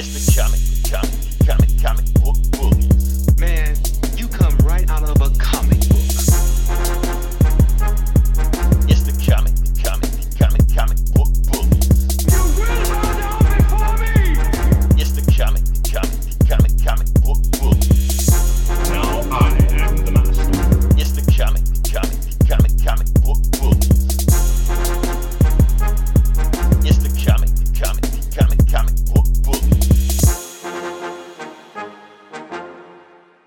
It's the comic book bullies. Man, you come right out of a comic book. It's the comic book bullies. You will bow down before me! It's the comic book bullies. Now I am the master. It's the comic book bullies. It's the comic book bullies.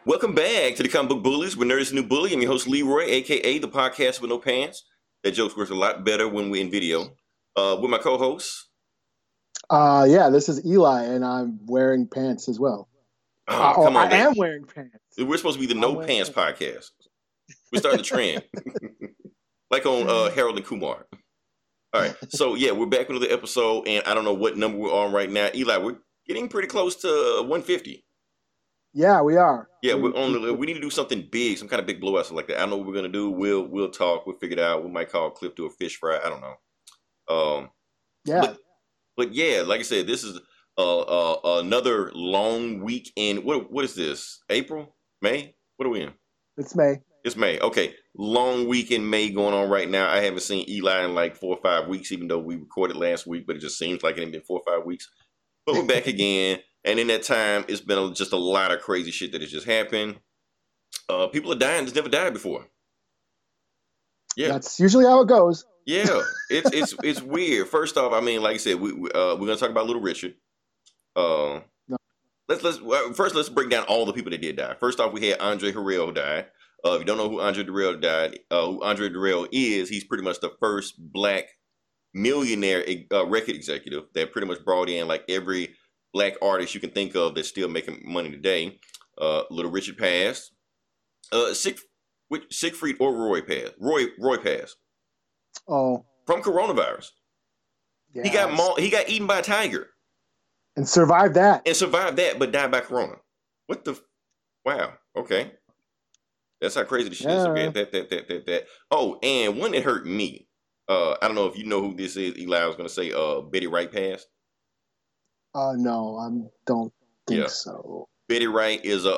Welcome back to the Comic Book Bullies. We're Nerds New Bully. I'm your host, Leroy, a.k.a. the podcast with no pants. That joke works a lot better when we're in video. With my co-host. Yeah, this is Eli, and I'm wearing pants as well. I am wearing pants. We're supposed to be the No Pants podcast. We're starting to trend. Like on Harold and Kumar. All right, so yeah, we're back with another episode, and I don't know what number we're on right now. Eli, we're getting pretty close to 150. Yeah, we are. Yeah, we need to do something big, some kind of big blowout, something like that. I don't know what we're gonna do. We'll talk. We'll figure it out. We might call a clip to a fish fry. I don't know. But yeah, like I said, this is another long weekend. What is this? April? May? What are we in? It's May. It's May. Okay, long weekend May going on right now. I haven't seen Eli in like 4 or 5 weeks, even though we recorded last week. But it just seems like it ain't been 4 or 5 weeks. But we're back again. And in that time, it's been just a lot of crazy shit that has just happened. People are dying that's never died before. Yeah, that's usually how it goes. Yeah, it's weird. First off, I mean, like I said, we're gonna talk about Little Richard. Let's break down all the people that did die. First off, we had Andre Harrell died. If you don't know who Andre Harrell died, who Andre Harrell is, he's pretty much the first black millionaire record executive that pretty much brought in like every black artists you can think of that's still making money today. Little Richard passed. Siegfried or Roy passed. Roy passed. Oh, from coronavirus. Yes. He got eaten by a tiger, and survived that. But died by corona. What the? Wow. Okay. That's how crazy this shit is. Okay. That. Oh, and one that hurt me. I don't know if you know who this is. Eli, I was gonna say. Betty Wright passed. No, I don't think so. Betty Wright is a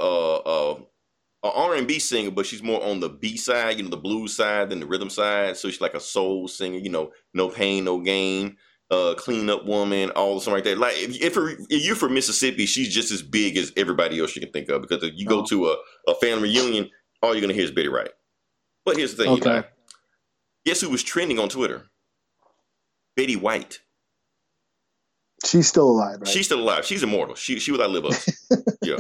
R&B singer, but she's more on the B side, you know, the blues side than the rhythm side. So she's like a soul singer, you know, no pain, no gain, clean up woman, all something like that. Like if you're from Mississippi, she's just as big as everybody else you can think of. Because if you go to a family reunion, all you're gonna hear is Betty Wright. But here's the thing, okay. Eli. Guess who was trending on Twitter? Betty White. She's still alive, right? She's still alive. She's immortal. She would outlive us. Yeah.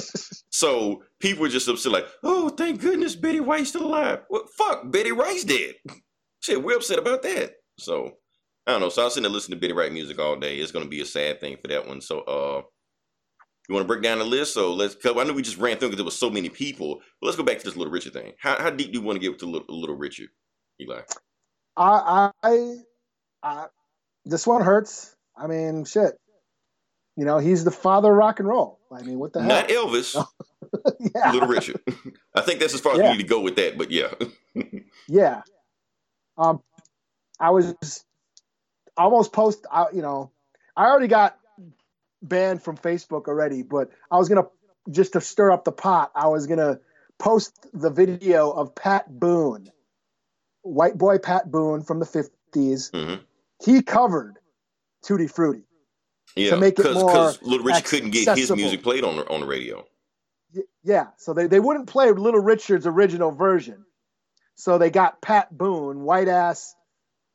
So people were just upset like, oh, thank goodness Betty White's still alive. Well, fuck, Betty Wright's dead. Shit, we're upset about that. So, I don't know. So I was sitting there listening to Betty Wright music all day. It's going to be a sad thing for that one. So, you want to break down the list? So let's cover. I know we just ran through because there were so many people. But let's go back to this Little Richard thing. How deep do you want to get with the Little Richard, Eli? I this one hurts. I mean, shit. You know, he's the father of rock and roll. I mean, what the hell? Not Elvis. Yeah. Little Richard. I think that's as far as we need to go with that, but yeah. Yeah. I was almost I already got banned from Facebook already, but I was going to, just to stir up the pot, I was going to post the video of Pat Boone, white boy Pat Boone from the 50s. Mm-hmm. He covered Tutti Frutti. Yeah, to make it more because Little Richard couldn't get his music played on the radio. Yeah, so they wouldn't play Little Richard's original version. So they got Pat Boone, white ass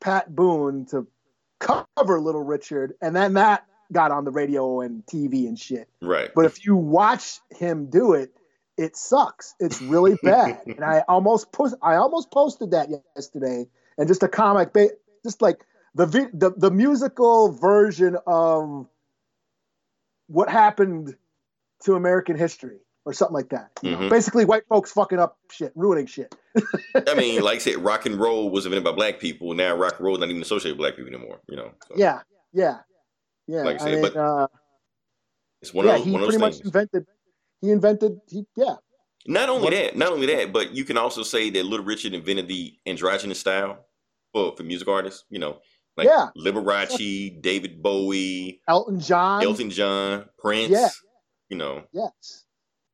Pat Boone, to cover Little Richard, and then that got on the radio and TV and shit. Right. But if you watch him do it, it sucks. It's really bad. And I almost posted that yesterday, and just a comic, just like. The musical version of what happened to American history or something like that. Mm-hmm. You know, basically, white folks fucking up shit, ruining shit. I mean, like I said, rock and roll was invented by black people. Now rock and roll is not even associated with black people anymore. You know. So. Yeah. Like I said, it's one of those things. He invented. Not only that, but you can also say that Little Richard invented the androgynous style for music artists. You know. Like Liberace, David Bowie, Elton John, Prince. Yeah. You know. Yes.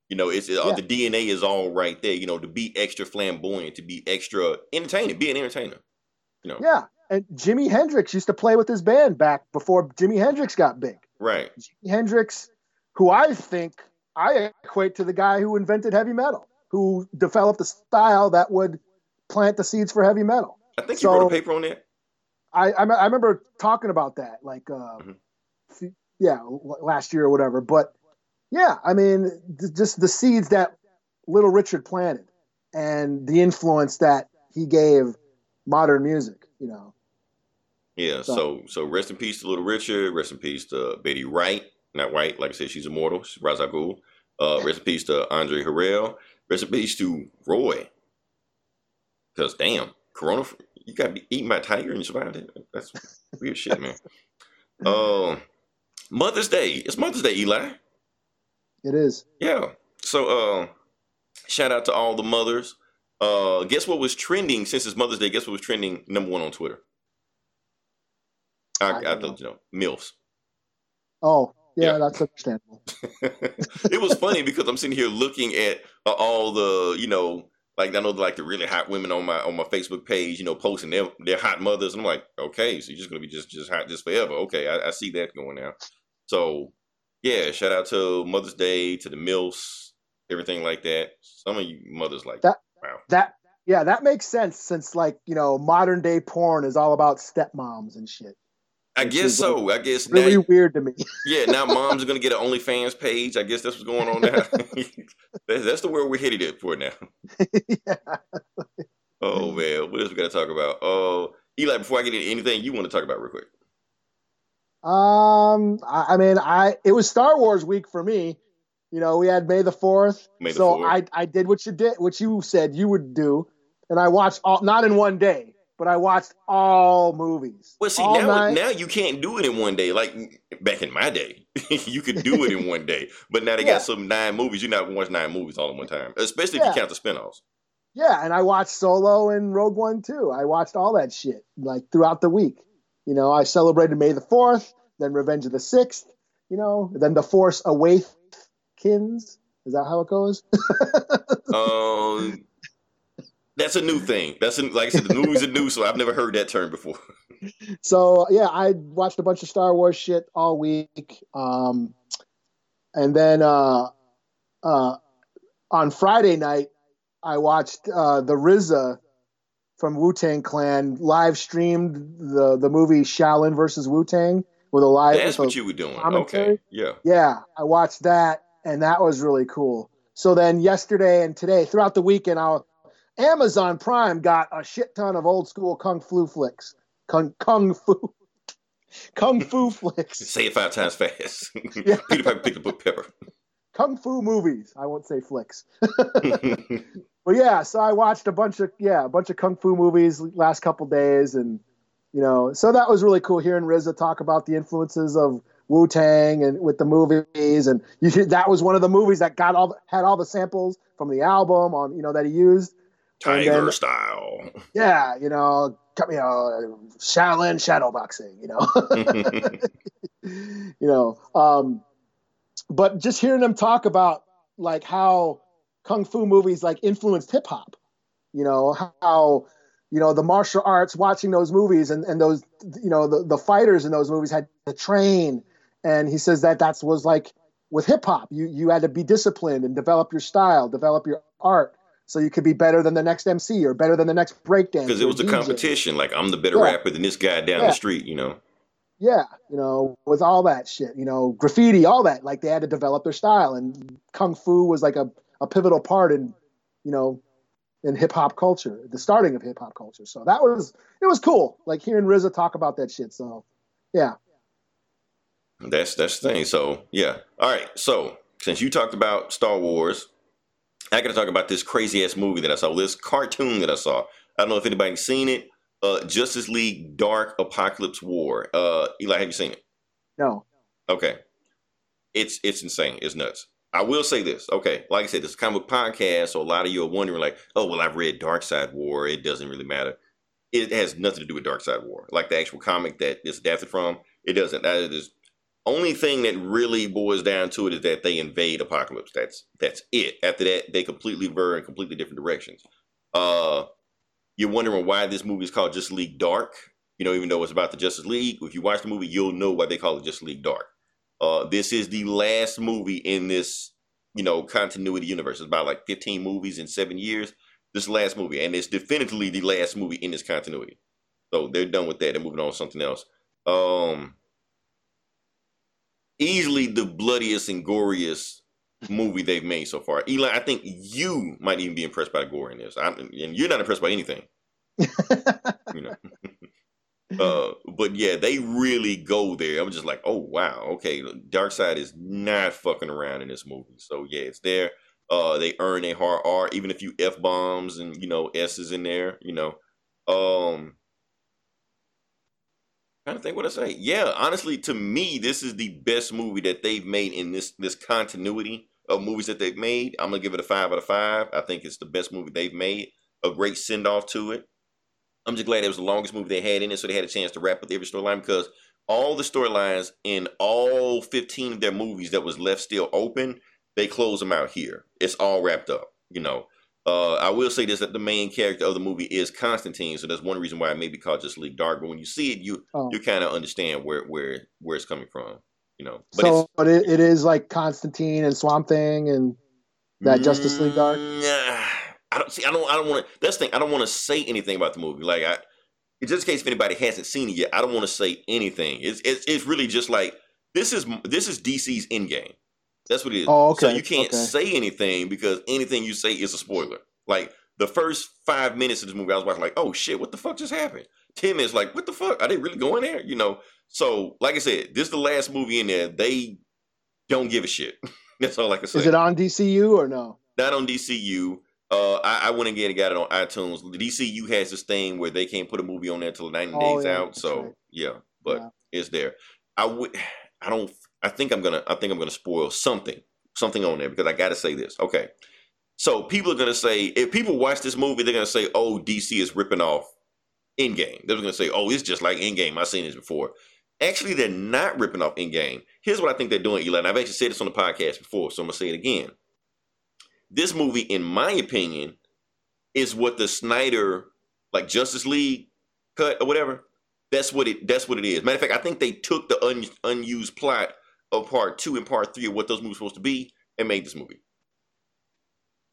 You know, it's the DNA is all right there. You know, to be extra flamboyant, to be extra entertaining, be an entertainer. You know. Yeah, and Jimi Hendrix used to play with his band back before Jimi Hendrix got big. Right. Jimi Hendrix, who I equate to the guy who invented heavy metal, who developed a style that would plant the seeds for heavy metal. I think you wrote a paper on that. I remember talking about that, like, last year or whatever, but. Yeah, I mean, just the seeds that Little Richard planted and the influence that he gave modern music, you know. Yeah, so rest in peace to Little Richard, rest in peace to Betty Wright, not White, like I said, she's immortal, she's Ra's al Ghul. Rest in peace to Andre Harrell, rest in peace to Roy. Because, damn, Corona, you got to be eaten by a tiger and you survived it. That's weird shit, man. Mother's Day. It's Mother's Day, Eli. It is. Yeah. So, shout out to all the mothers. Guess what was trending since it's Mother's Day? Guess what was trending number one on Twitter? I don't know. MILFs. Oh, yeah. That's understandable. It was funny because I'm sitting here looking at all the, you know, like I know like the really hot women on my Facebook page, you know, posting their hot mothers. And I'm like, okay, so you're just gonna be just hot just forever. Okay, I see that going now. So. Yeah, shout out to Mother's Day, to the MILFs, everything like that. Some of you mothers like that. Wow. That makes sense since, like, you know, modern day porn is all about stepmoms and shit. I guess so. I guess really weird to me. Yeah, now moms are gonna get an OnlyFans page. I guess that's what's going on now. That's the world we're headed it for now. Yeah. Oh man, what else we gotta talk about? Oh, Eli, before I get into anything, you want to talk about real quick? It was Star Wars week for me. You know, we had May the 4th. So I did what you said you would do. And I watched all, not in one day, but I watched all movies. Well, see, now you can't do it in one day. Like back in my day, you could do it in one day, but now they got some 9 movies. You're not going to watch 9 movies all in one time, especially if you count the spinoffs. Yeah. And I watched Solo and Rogue One too. I watched all that shit like throughout the week. You know, I celebrated May the 4th, then Revenge of the 6th, you know, then The Force Awakens. Is that how it goes? That's a new thing. Like I said, the movies are new, so I've never heard that term before. So, yeah, I watched a bunch of Star Wars shit all week. And then on Friday night, I watched the RZA from Wu-Tang Clan live streamed the movie Shaolin versus Wu-Tang with a live. That's what you were doing. Commentary. Okay. Yeah. Yeah. I watched that and that was really cool. So then yesterday and today throughout the weekend, Amazon Prime got a shit ton of old school Kung Fu flicks. Say it 5 times fast. Yeah. Peter Piper picked up a pepper. Kung Fu movies. I won't say flicks. But yeah, so I watched a bunch of Kung Fu movies last couple days, and you know, so that was really cool hearing RZA talk about the influences of Wu-Tang and with the movies, and that was one of the movies that had all the samples from the album on, you know, that he used. Tiger style. Yeah, you know, Shaolin shadowboxing, you know. You know, but just hearing them talk about like how Kung Fu movies like influenced hip hop, you know, how, you know, the martial arts, watching those movies and those, you know, the fighters in those movies had to train. And he says that was like with hip hop, you had to be disciplined and develop your style, develop your art so you could be better than the next MC or better than the next breakdancer. Because it was a competition. Like I'm the better rapper than this guy down the street, you know? Yeah. You know, with all that shit, you know, graffiti, all that, like they had to develop their style, and Kung Fu was like a pivotal part in, you know, in hip hop culture, the starting of hip hop culture. So it was cool. Like hearing RZA talk about that shit. So yeah. That's the thing. So yeah. All right. So since you talked about Star Wars, I got to talk about this crazy ass movie that I saw, this cartoon that I saw. I don't know if anybody's seen it. Justice League Dark Apocalypse War. Eli, have you seen it? No. Okay. It's insane. It's nuts. I will say this, okay, like I said, this is a comic podcast, so a lot of you are wondering like, oh, well, I've read Darkseid War, it doesn't really matter. it has nothing to do with Darkseid War. Like the actual comic that it's adapted from, it doesn't. That is only thing that really boils down to it is that they invade Apocalypse. That's it. After that, they completely veer in completely different directions. You're wondering why this movie is called Justice League Dark. You know, even though it's about the Justice League, if you watch the movie, you'll know why they call it Justice League Dark. This is the last movie in this, you know, continuity universe. It's about like 15 movies in 7 years. This last movie, and it's definitively the last movie in this continuity. So they're done with that. They're moving on to something else. Easily the bloodiest and goriest movie they've made so far. Eli, I think you might even be impressed by the gore in this. And you're not impressed by anything. You know. But yeah, they really go there. I'm just like, oh wow, okay. Darkseid is not fucking around in this movie. So yeah, it's there. They earn a hard R, even if you F-bombs and, you know, S's in there, you know. Trying to think what I say. Yeah, honestly, to me, this is the best movie that they've made in this continuity of movies that they've made. I'm going to give it a 5 out of 5. I think it's the best movie they've made. A great send-off to it. I'm just glad it was the longest movie they had in it, so they had a chance to wrap up every storyline, because all the storylines in all 15 of their movies that was left still open, they close them out here. It's all wrapped up, you know. I will say this, that the main character of the movie is Constantine, so that's one reason why it may be called Justice League Dark. But when you see it, you kind of understand where it's coming from, you know. But so it is like Constantine and Swamp Thing and that Justice League Dark. Nah, I don't want to. That's the thing. I don't want to say anything about the movie. Like just in case if anybody hasn't seen it yet, I don't want to say anything. It's really just like this is DC's Endgame. That's what it is. Oh, okay. So you can't say anything, because anything you say is a spoiler. Like the first 5 minutes of this movie, I was watching like, oh shit, what the fuck just happened? 10 minutes, like, what the fuck? Are they really going there? You know? So like I said, this is the last movie in there. They don't give a shit. That's all I can say. Is it on DCU or no? Not on DCU. I went again and got it on iTunes. The DCU has this thing where they can't put a movie on there until 90 days out. So right. It's there. I think I'm gonna spoil something on there, because I gotta say this. Okay, so people are gonna say, if people watch this movie, they're gonna say, "Oh, DC is ripping off Endgame." They're gonna say, "Oh, it's just like Endgame. I've seen this before." Actually, they're not ripping off Endgame. Here's what I think they're doing, Eli. And I've actually said this on the podcast before, so I'm gonna say it again. This movie, in my opinion, is what the Snyder, like Justice League cut or whatever. That's what it is. Matter of fact, I think they took the unused plot of part 2 and part 3 of what those movies were supposed to be and made this movie.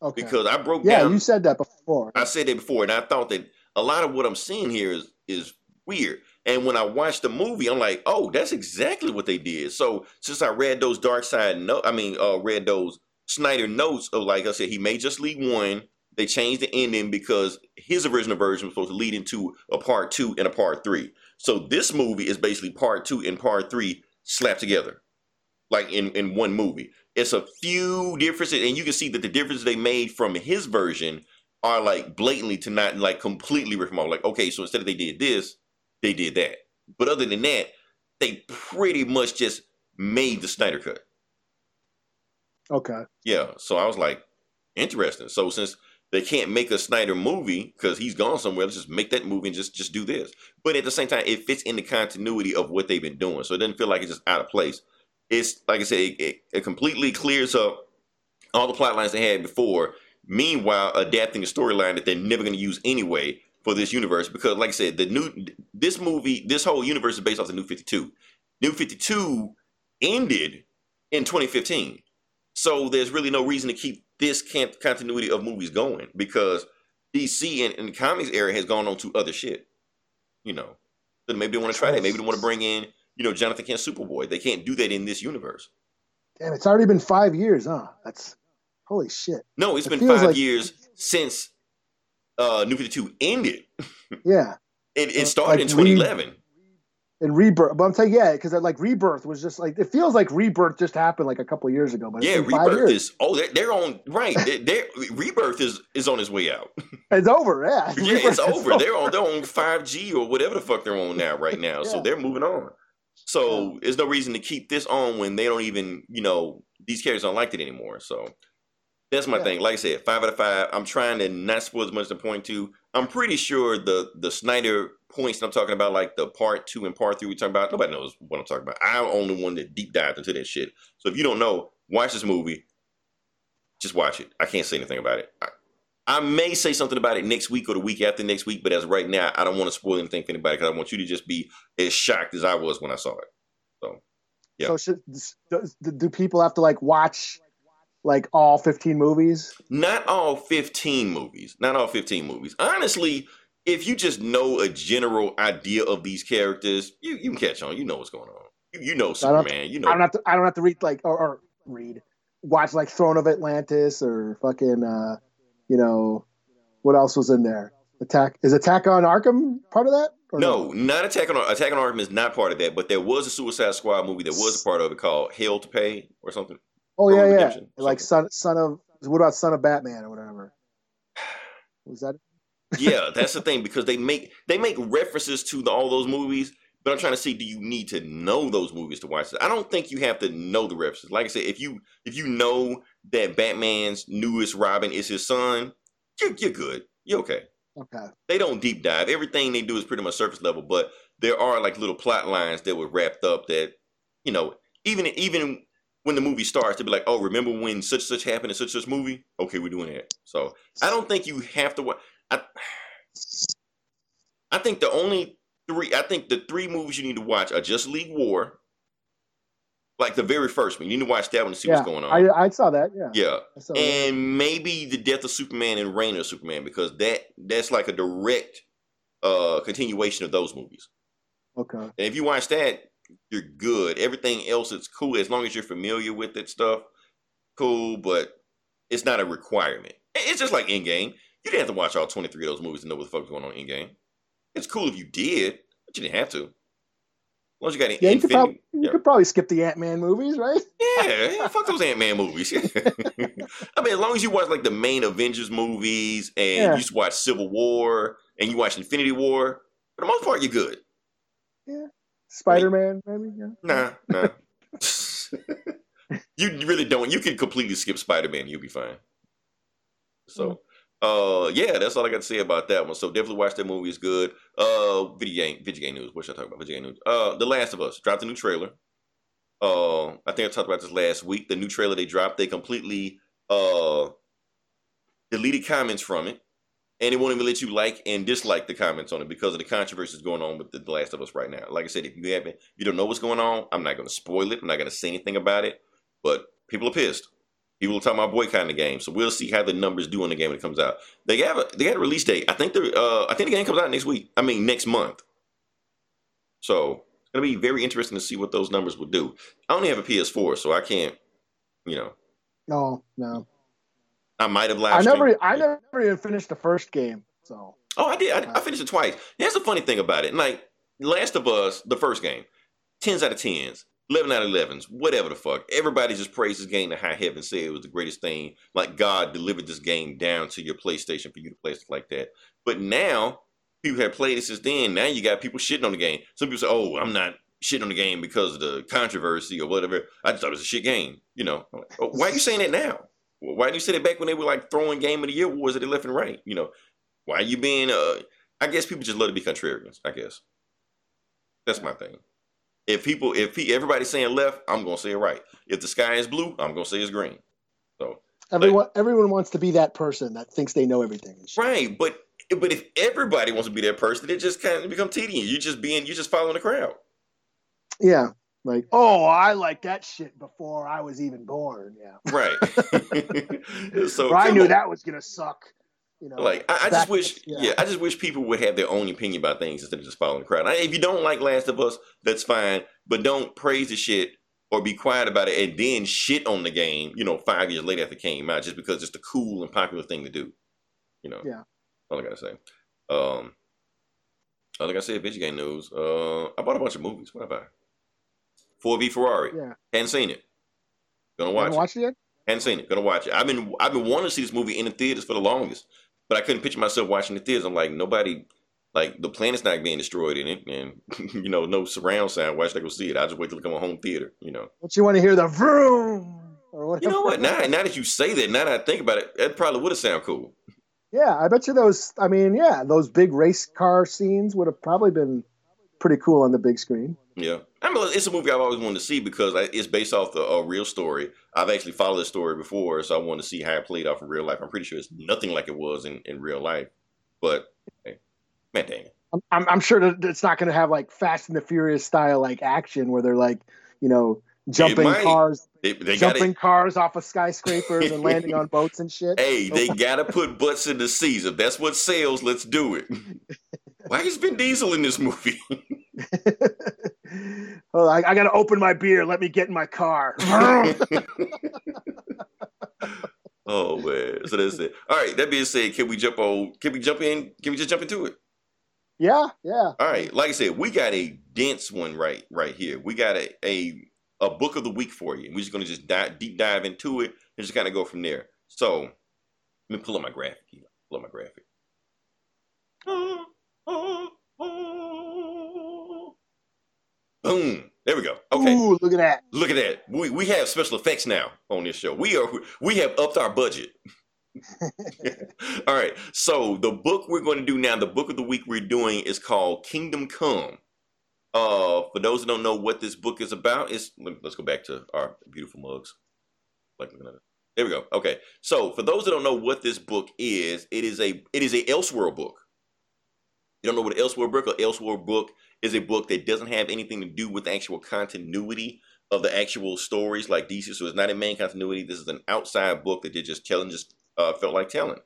Okay. Because I broke down. Yeah, you said that before. I said that before, and I thought that a lot of what I'm seeing here is weird. And when I watched the movie, I'm like, oh, that's exactly what they did. So since I read those read those Snyder notes of, like I said, he made Just League 1. They changed the ending because his original version was supposed to lead into a part 2 and a part 3. So this movie is basically part 2 and part 3 slapped together. Like in one movie, it's a few differences, and you can see that the differences they made from his version are like blatantly to not like completely rip them off. Like, okay, so instead of they did this, they did that. But other than that, they pretty much just made the Snyder cut. Okay. Yeah. So I was like, interesting. So since they can't make a Snyder movie because he's gone somewhere, let's just make that movie and just do this. But at the same time, it fits in the continuity of what they've been doing, so it doesn't feel like it's just out of place. It's, like I said, it completely clears up all the plot lines they had before, meanwhile adapting a storyline that they're never going to use anyway for this universe, because, like I said, this whole universe is based off the New 52. New 52 ended in 2015, so there's really no reason to keep this continuity of movies going, because DC and the comics era has gone on to other shit, you know. So maybe they want to try that. Maybe they want to bring in, you know, Jonathan Kent's Superboy. They can't do that in this universe. Damn, it's already been 5 years, huh? That's holy shit. No, it's been 5 years since New 52 ended. Yeah, it started in 2011. And Rebirth, but I'm saying, yeah, because like Rebirth was just like, it feels like Rebirth just happened like a couple of years ago. But yeah, Rebirth is they're on right. Rebirth is on its way out. It's over, yeah. Yeah, Rebirth, it's over. They're on 5G or whatever the fuck they're on now, right now. Yeah. So they're moving on. So there's no reason to keep this on when they don't even, you know, these characters don't like it anymore. So That's my thing. Like I said, 5 out of 5. I'm trying to not spoil as much to point to. I'm pretty sure the Snyder points that I'm talking about, like the part 2 and part 3 we talking about, nobody knows what I'm talking about. I'm the only one that deep dived into that shit. So if you don't know, watch this movie. Just watch it. I can't say anything about it. I may say something about it next week or the week after next week, but as right now, I don't want to spoil anything for anybody because I want you to just be as shocked as I was when I saw it. So, yeah. So do people have to like watch like all 15 movies? Not all 15 movies. Not all 15 movies. Honestly, if you just know a general idea of these characters, you can catch on. You know what's going on. You know Superman. You know. I don't have to read like or watch like Throne of Atlantis or fucking. You know, what else was in there? Attack on Arkham part of that? No, not Attack on Arkham is not part of that. But there was a Suicide Squad movie that was a part of it called Hell to Pay or something. Oh yeah, yeah. Like son of what about Son of Batman or whatever? Was that? Yeah, that's the thing because they make references to all those movies. But I'm trying to see, do you need to know those movies to watch it? I don't think you have to know the references. Like I said, if you know that Batman's newest Robin is his son, you're good. You're okay. Okay. They don't deep dive. Everything they do is pretty much surface level, but there are like little plot lines that were wrapped up that, you know, even when the movie starts, they'll be like, oh, remember when such happened in such movie? Okay, we're doing that. So I don't think you have to watch. I think the only... I think the 3 movies you need to watch are Justice League War, like the very first one. You need to watch that one to see what's going on. I saw that. Yeah. Maybe the Death of Superman and Reign of Superman because that's like a direct continuation of those movies. Okay. And if you watch that, you're good. Everything else is cool as long as you're familiar with that stuff. Cool, but it's not a requirement. It's just like Endgame. You didn't have to watch all 23 of those movies to know what the fuck was going on in Endgame. It's cool if you did, but you didn't have to. As long as you got an Infinity. You could probably skip the Ant-Man movies, right? Yeah, fuck those Ant-Man movies. I mean, as long as you watch like the main Avengers movies and you just watch Civil War and you watch Infinity War, for the most part, you're good. Yeah. Spider-Man, maybe? Yeah. Nah. You really don't. You can completely skip Spider-Man. You'll be fine. So... Mm-hmm. That's all I got to say about that one. So definitely watch that movie. It's good. Video game news. What should I talk about? Video game news. The Last of Us dropped a new trailer. I think I talked about this last week. The new trailer they dropped, they completely deleted comments from it, and it won't even let you like and dislike the comments on it because of the controversies going on with The Last of Us right now. Like I said, if you don't know what's going on, I'm not going to spoil it. I'm not going to say anything about it. But people are pissed. People are talking about boycotting the game, so we'll see how the numbers do on the game when it comes out. They got a release date. I think the game comes out next month. So it's gonna be very interesting to see what those numbers will do. I only have a PS4, so I can't, you know. No. I might have live streamed. I never even finished the first game. So. Oh, I did. I finished it twice. That's the funny thing about it. Like Last of Us, the first game, 10s out of 10s. 11 out of 11s, whatever the fuck. Everybody just praised this game to high heaven, said it was the greatest thing. Like God delivered this game down to your PlayStation for you to play stuff like that. But now, people have played it since then. Now you got people shitting on the game. Some people say, oh, I'm not shitting on the game because of the controversy or whatever. I just thought it was a shit game. You know, why are you saying that now? Why didn't you say that back when they were like throwing Game of the Year awards at the left and right? You know, why are you being, I guess people just love to be contrarians, I guess. That's my thing. If everybody's saying left, I'm gonna say it right. If the sky is blue, I'm gonna say it's green. So everyone wants to be that person that thinks they know everything, right? But if everybody wants to be that person, it just kind of becomes tedious. You're just following the crowd. Yeah, like I like that shit before I was even born. Yeah, right. So I knew that was gonna suck. You know, like I just wish people would have their own opinion about things instead of just following the crowd. If you don't like Last of Us, that's fine, but don't praise the shit or be quiet about it and then shit on the game. You know, 5 years later after it came out, just because it's the cool and popular thing to do. You know, all I gotta say. Like I said, video game news. I bought a bunch of movies. What have I? 4v Ferrari. Yeah, hadn't seen it. Gonna watch. Watch it yet? Hadn't seen it. Gonna watch it. I've been wanting to see this movie in the theaters for the longest. But I couldn't picture myself watching the theaters. I'm like, nobody, like the planet's not being destroyed in it, and you know, no surround sound. Why should I go see it? I just wait till it come a home theater. You know. But you want to hear the vroom. Or whatever. You know what? Now that you say that, now that I think about it, that probably would have sounded cool. Yeah, I bet you those big race car scenes would have probably been pretty cool on the big screen. Yeah. I mean, it's a movie I've always wanted to see because it's based off a real story. I've actually followed this story before, so I wanted to see how it played off in real life. I'm pretty sure it's nothing like it was in real life, but hey, man, dang it. I'm sure that it's not going to have like Fast and the Furious style like action where they're like, you know, jumping cars off of skyscrapers and landing on boats and shit. Hey, they gotta put butts in the seats. If that's what sells, let's do it. Why is Vin Diesel in this movie? Oh, I gotta open my beer. Let me get in my car. Oh man, so that's it. All right. That being said, Can we just jump into it? Yeah. All right. Like I said, we got a dense one right here. We got a book of the week for you. We're just going to just deep dive into it and just kind of go from there. So let me pull up my graphic. Boom. There we go. Okay. Ooh, look at that. We have special effects now on this show. We have upped our budget. All right. So the book we're going to do now, the book of the week we're doing is called Kingdom Come. For those who don't know what this book is about, let's go back to our beautiful mugs. There we go. Okay. So for those who don't know what this book is, it is a Elseworld book. You don't know what an Elseworld book? An Elseworld book is a book that doesn't have anything to do with the actual continuity of the actual stories like DC. So it's not in main continuity. This is an outside book that they're just telling, felt like telling.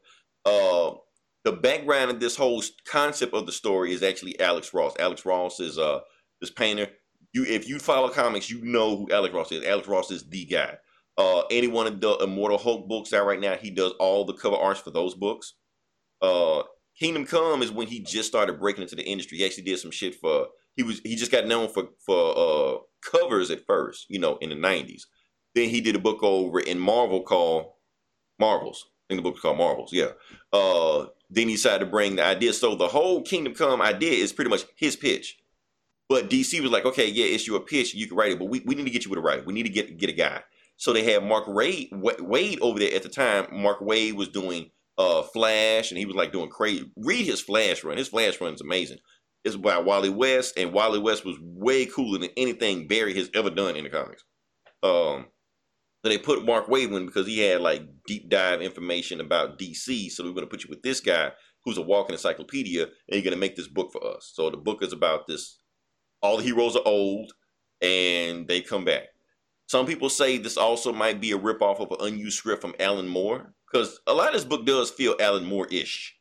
The background of this whole concept of the story is actually Alex Ross. Alex Ross is this painter. If you follow comics, you know who Alex Ross is. Alex Ross is the guy. Any one of the Immortal Hulk books out right now, he does all the cover arts for those books. Kingdom Come is when he just started breaking into the industry. He actually did some shit he just got known for covers at first, you know, in the 90s. Then he did a book over in Marvel called Marvels. I think the book is called Marvels, yeah. Then he decided to bring the idea. So the whole Kingdom Come idea is pretty much his pitch. But DC was like, okay, yeah, it's your pitch. You can write it, but we need to get you with a writer. We need to get a guy. So they had Mark Waid over there at the time. Mark Waid was doing Flash, and he was like doing crazy. Read his Flash run. His Flash run is amazing. It's by Wally West, and Wally West was way cooler than anything Barry has ever done in the comics. So they put Mark Waid in because he had like deep dive information about DC. So we're going to put you with this guy who's a walking encyclopedia, and you're going to make this book for us. So the book is about this. All the heroes are old and they come back. Some people say this also might be a ripoff of an unused script from Alan Moore, because a lot of this book does feel Alan Moore-ish.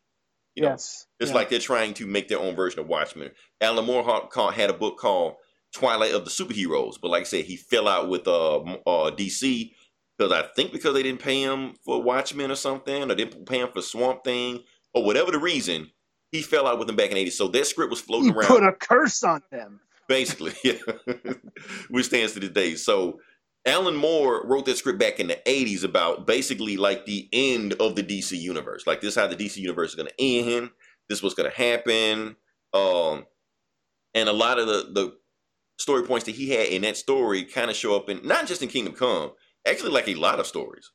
You know? Yes. It's like they're trying to make their own version of Watchmen. Alan Moore had a book called Twilight of the Superheroes, but like I said, he fell out with DC because they didn't pay him for Watchmen or something, or didn't pay him for Swamp Thing, or wwhatever the reason, he fell out with them back in the 80s. So that script was floating around. He put a curse on them. Basically, yeah. Which stands to this day. So Alan Moore wrote that script back in the 80s about basically like the end of the DC universe. Like this is how the DC universe is going to end. This is what's going to happen. And a lot of the story points that he had in that story kind of show up in, not just in Kingdom Come, actually like a lot of stories.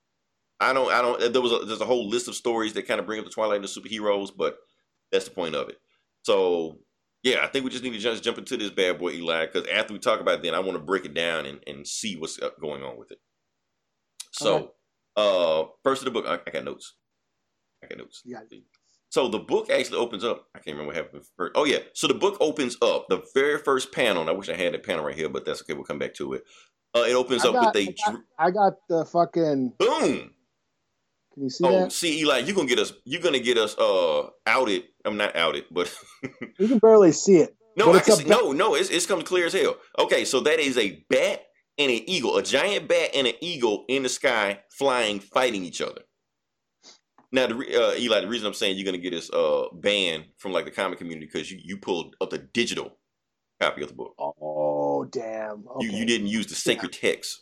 There's a whole list of stories that kind of bring up the Twilight and the Superheroes, but that's the point of it. So yeah, I think we just need to just jump into this bad boy, Eli, because after we talk about it, then I want to break it down and see what's going on with it. So first of the book, I got notes. Yeah. So the book actually opens up. I can't remember what happened first. Oh, yeah. So the book opens up. The very first panel, and I wish I had a panel right here, but that's okay. We'll come back to it. It opens up with a... I got the fucking... Boom! Can you see that? Oh, see, Eli, you're gonna get us outed. I'm not outed, but... You can barely see it. No, I can see, no, it comes clear as hell. Okay, so that is a bat and an eagle. A giant bat and an eagle in the sky flying, fighting each other. Now, Eli, the reason I'm saying you're going to get this ban from like the comic community because you pulled up the digital copy of the book. Oh, damn. Okay. You didn't use the sacred text.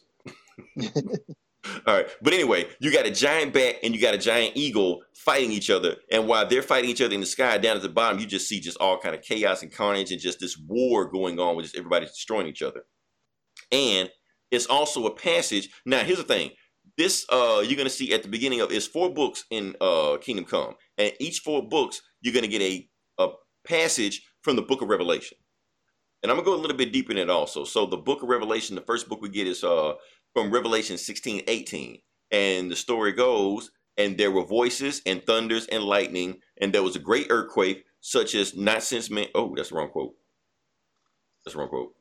All right. But anyway, you got a giant bat and you got a giant eagle fighting each other. And while they're fighting each other in the sky, down at the bottom, you just see just all kind of chaos and carnage and just this war going on with just everybody destroying each other. And it's also a passage. Now, here's the thing. This you're gonna see at the beginning of is 4 books in Kingdom Come, and each 4 books you're gonna get a passage from the Book of Revelation. And I'm gonna go a little bit deeper in it also. So the Book of Revelation, the first book we get is from Revelation 16:18, and the story goes, and there were voices and thunders and lightning, and there was a great earthquake, such as not since man. Oh, that's the wrong quote. That's the wrong quote.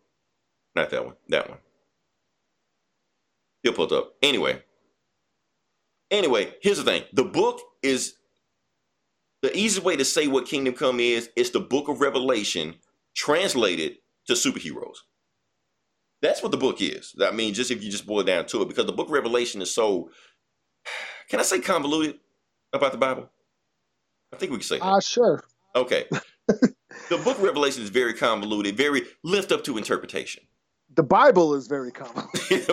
Not that one. That one. He'll pull it up anyway. Anyway, here's the thing. The book is the easiest way to say what Kingdom Come is. It's the Book of Revelation translated to superheroes. That's what the book is. I mean, just if you just boil down to it, because the Book of Revelation is so, can I say convoluted about the Bible? I think we can say that. Sure. Okay. The Book of Revelation is very convoluted, very left up to interpretation. The Bible is very convoluted.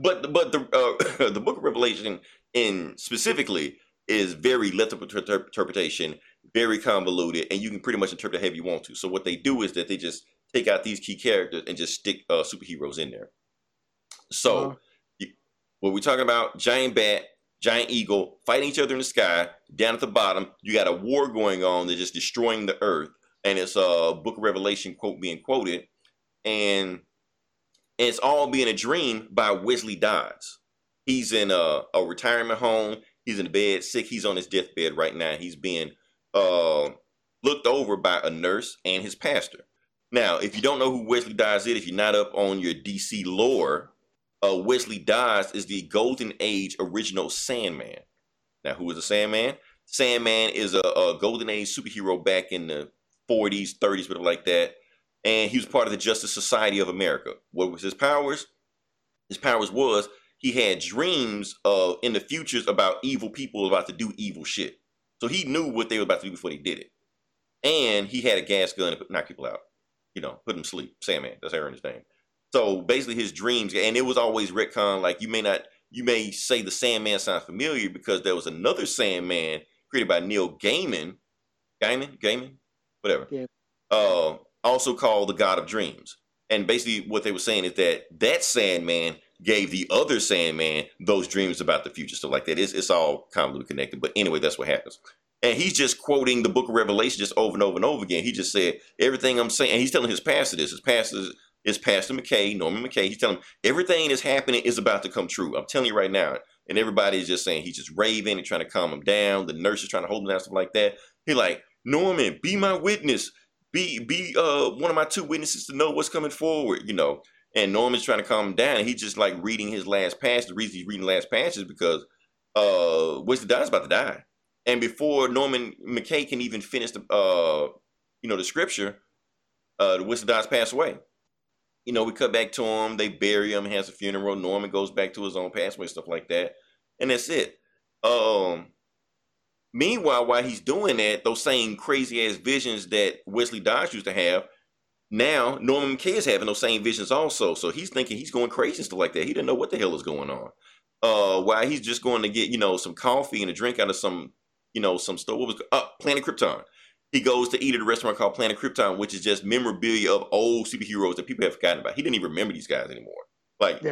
but the Book of Revelation in specifically is very left up to interpretation, very convoluted, and you can pretty much interpret however you want to. So what they do is that they just take out these key characters and just stick superheroes in there. So what we're talking about, giant bat, giant eagle, fighting each other in the sky. Down at the bottom, you got a war going on. They're just destroying the earth. And it's a Book of Revelation quote being quoted. And it's all being a dream by Wesley Dodds. He's in a retirement home. He's in bed, sick. He's on his deathbed right now. He's being looked over by a nurse and his pastor. Now, if you don't know who Wesley Dodds is, if you're not up on your DC lore, Wesley Dodds is the Golden Age original Sandman. Now, who is the Sandman? Sandman is a Golden Age superhero back in the 40s, 30s, whatever like that. And he was part of the Justice Society of America. What was his powers? His powers was he had dreams of in the futures about evil people about to do evil shit. So he knew what they were about to do before they did it. And he had a gas gun to knock people out. You know, put him to sleep. Sandman, that's Aaron's name. So basically his dreams, and it was always retcon, like you may say the Sandman sounds familiar because there was another Sandman created by Neil Gaiman, whatever. Yeah. Also called the God of Dreams. And basically what they were saying is that Sandman gave the other Sandman those dreams about the future. So like that, it's all convoluted connected. But anyway, that's what happens. And he's just quoting the Book of Revelation just over and over and over again. He just said, everything I'm saying, and he's telling his pastor this. His pastor is Pastor McKay, Norman McKay. He's telling him, everything that's happening is about to come true. I'm telling you right now. And everybody is just saying, he's just raving and trying to calm him down. The nurse is trying to hold him down, stuff like that. He's like, Norman, be my witness. Be one of my 2 witnesses to know what's coming forward, you know. And Norman's trying to calm him down. And he's just like reading his last passage. The reason he's reading last passage is because Wesley Dodds about to die. And before Norman McKay can even finish the scripture, the Wesley Dodds passed away. You know, we cut back to him. They bury him. He has a funeral. Norman goes back to his own pathway, stuff like that. And that's it. Meanwhile, while he's doing that, those same crazy-ass visions that Wesley Dodds used to have, now Norman McKay is having those same visions also. So he's thinking he's going crazy and stuff like that. He didn't know what the hell is going on. While he's just going to get, some coffee and a drink out of some store. What was Planet Krypton? He goes to eat at a restaurant called Planet Krypton, which is just memorabilia of old superheroes that people have forgotten about. He didn't even remember these guys anymore. Like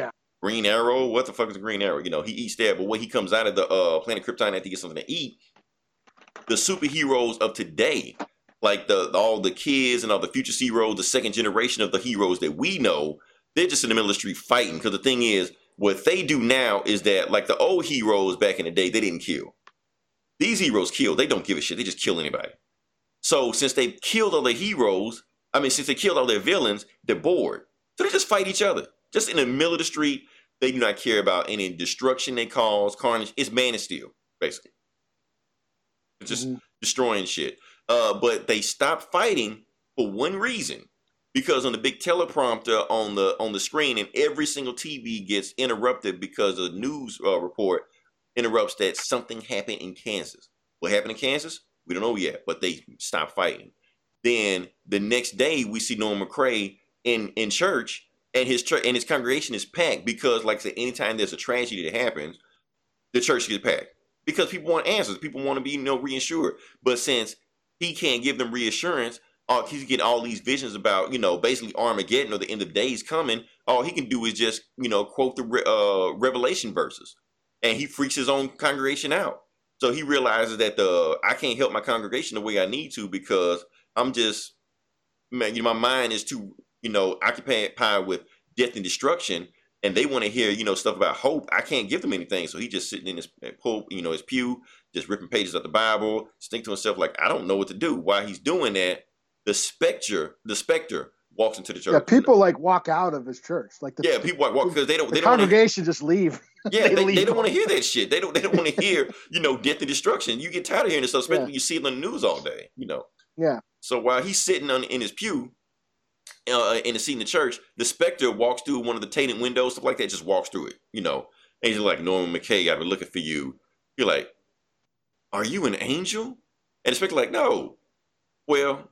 Green Arrow, what the fuck is Green Arrow? He eats there, but when he comes out of the Planet Krypton after he gets something to eat, the superheroes of today, like all the kids and all the future heroes, the second generation of the heroes that we know, they're just in the middle of the street fighting. Because the thing is, what they do now is that like the old heroes back in the day, they didn't kill. These heroes kill. They don't give a shit. They just kill anybody. So since they killed all their heroes, since they killed all their villains, they're bored. So they just fight each other. Just in the middle of the street, they do not care about any destruction they cause, carnage. It's Man of Steel, basically. It's just destroying shit. But they stopped fighting for one reason. Because on the big teleprompter on the screen, and every single TV gets interrupted because a news report interrupts that something happened in Kansas. What happened in Kansas? We don't know yet, but they stopped fighting. Then the next day, we see Norman McKay in church, and his congregation is packed because, like I said, anytime there's a tragedy that happens, the church gets packed because people want answers. People want to be reinsured. But since he can't give them reassurance, he's getting all these visions about basically Armageddon or the end of days coming. All he can do is just quote the Revelation verses. and he freaks his own congregation out. So he realizes that I can't help my congregation the way I need to because I'm just, man, you know, my mind is too, you know, occupied with death and destruction, and they want to hear, you know, stuff about hope. I can't give them anything. So he just sitting in his pew, just ripping pages out the Bible, think to himself like, I don't know what to do. While he's doing that, the specter walks into the church. Yeah, people like walk out of his church. Like people walk because they don't congregation just leave. Yeah, they don't want to hear that shit. They don't want to hear, you know, death and destruction. You get tired of hearing this stuff, especially when you see it on the news all day, you know. Yeah. So while he's sitting in his pew, in the seat in the church, the specter walks through one of the Tatum windows, stuff like that. Just walks through it, you know. And he's like, Norman McKay, I've been looking for you. You're like, are you an angel? And the specter like, no. Well,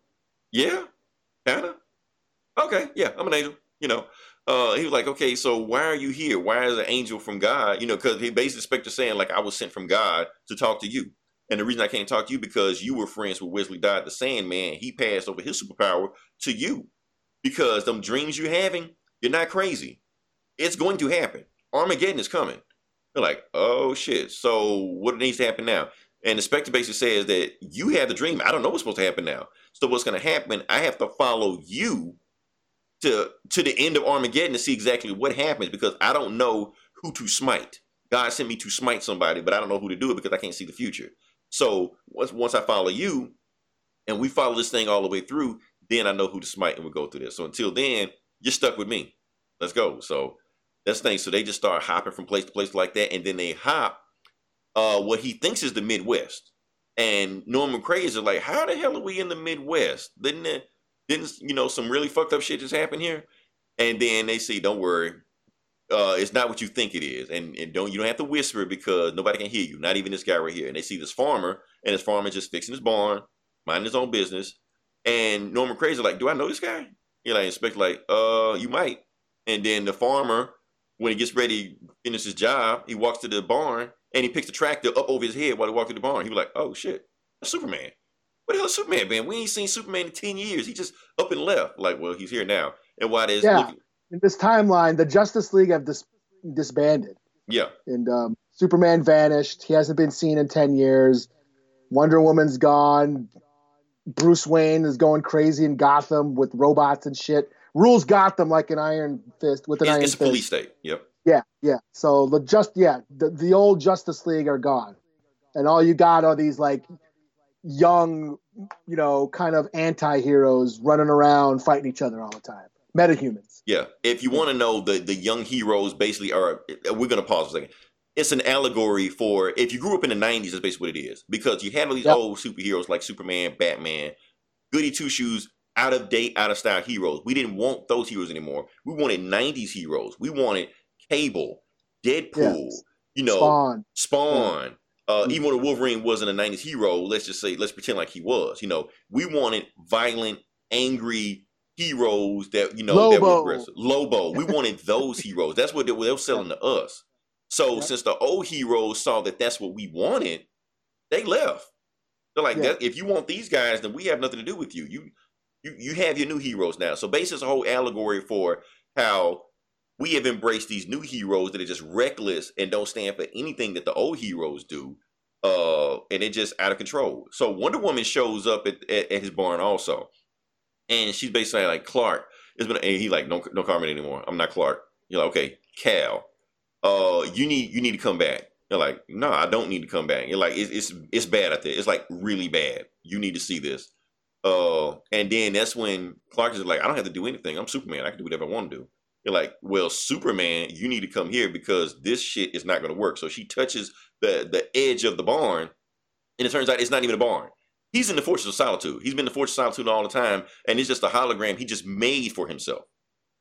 yeah, kinda. Okay, yeah, I'm an angel, you know. He was like, okay, so why are you here? Why is an angel from God? You know, because he basically specter saying, like, I was sent from God to talk to you. And the reason I can't talk to you because you were friends with Wesley Dodds, the Sandman. He passed over his superpower to you because them dreams you're having, you're not crazy. It's going to happen. Armageddon is coming. They're like, oh, shit. So what needs to happen now? And the specter basically says that you have the dream. I don't know what's supposed to happen now. So what's going to happen, I have to follow you to the end of Armageddon to see exactly what happens because I don't know who to smite. God sent me to smite somebody, but I don't know who to do it because I can't see the future. So once I follow you and we follow this thing all the way through, then I know who to smite and we'll go through this. So until then, you're stuck with me. Let's go. So that's the thing. So they just start hopping from place to place like that. And then they hop what he thinks is the Midwest. And Norman McKay is like, how the hell are we in the Midwest? Didn't you know some really fucked up shit just happened here? And then they say, don't worry. It's not what you think it is. And you don't have to whisper because nobody can hear you. Not even this guy right here. And they see this farmer, and this farmer just fixing his barn, minding his own business. And Norman McKay's like, do I know this guy? You're like, inspect like, you might. And then the farmer, when he gets ready, finishes his job, he walks to the barn and he picks the tractor up over his head while he walks through the barn. He was like, oh shit, that's Superman. What the hell is Superman been? We ain't seen Superman in 10 years. He just up and left. Like, well, he's here now. And why there's in this timeline, the Justice League have disbanded. Yeah. And Superman vanished. He hasn't been seen in 10 years. Wonder Woman's gone. Bruce Wayne is going crazy in Gotham with robots and shit. Rules Gotham like an iron fist with an iron fist. It's a police state. Yep. Yeah, yeah. So the old Justice League are gone. And all you got are these like young, you know, kind of anti-heroes running around fighting each other all the time. Metahumans. Yeah. If you want to know, the young heroes basically are, we're going to pause for a second. It's an allegory for, if you grew up in the 90s, that's basically what it is. Because you have all these old superheroes like Superman, Batman, goody two-shoes, out of date, out of style heroes. We didn't want those heroes anymore. We wanted 90s heroes. We wanted Cable, Deadpool, you know, Spawn. Yeah. Even though Wolverine wasn't a 90s hero, let's pretend like he was. You know, we wanted violent, angry heroes that, you know, Lobo. That were aggressive. Lobo. We wanted those heroes. That's what they were selling to us. So since the old heroes saw that that's what we wanted, they left. They're like, if you want these guys, then we have nothing to do with you. You have your new heroes now. So basically, it's a whole allegory for how we have embraced these new heroes that are just reckless and don't stand for anything that the old heroes do. And they're just out of control. So Wonder Woman shows up at his barn also. And she's basically like, Clark. And he's like, don't call me anymore. I'm not Clark. You're like, okay, Cal, you need to come back. You're like, no, I don't need to come back. You're like, it's bad out there. It's like really bad. You need to see this. And then that's when Clark is like, I don't have to do anything. I'm Superman. I can do whatever I want to do. You're like, well, Superman, you need to come here because this shit is not going to work. So she touches the edge of the barn, and it turns out it's not even a barn. He's in the Fortress of Solitude. He's been in the Fortress of Solitude all the time, and it's just a hologram he just made for himself.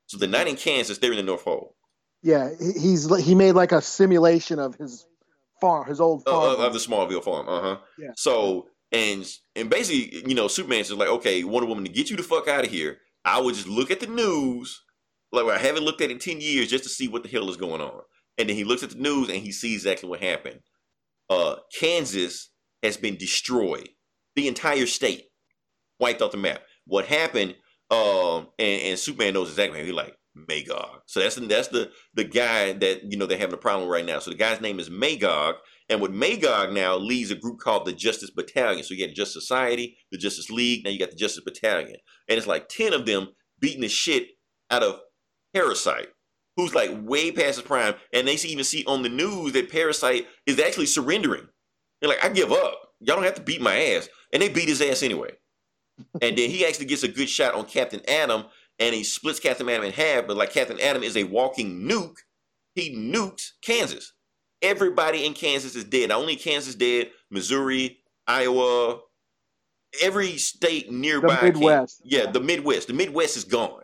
So they're not in Kansas, they're in the North Pole. Yeah, he made like a simulation of his farm, his old farm. Of the Smallville farm, uh-huh. Yeah. So, and basically, you know, Superman's just like, okay, Wonder Woman, to get you the fuck out of here, I would just look at the news. Like, I haven't looked at it in 10 years just to see what the hell is going on. And then he looks at the news and he sees exactly what happened. Kansas has been destroyed. The entire state wiped off the map. What happened, and Superman knows exactly. He's like, Magog. So that's the guy that, you know, they're having a problem right now. So the guy's name is Magog. And with Magog now leads a group called the Justice Battalion. So you had the Justice Society, the Justice League, now you got the Justice Battalion. And it's like 10 of them beating the shit out of Parasite, who's like way past his prime. And they even see on the news that Parasite is actually surrendering. They're like, I give up. Y'all don't have to beat my ass. And they beat his ass anyway. And then he actually gets a good shot on Captain Atom, and he splits Captain Atom in half. But like Captain Atom is a walking nuke, he nukes Kansas. Everybody in Kansas is dead. Not only Kansas dead, Missouri, Iowa, every state nearby. The Midwest. Yeah, the Midwest. The Midwest is gone.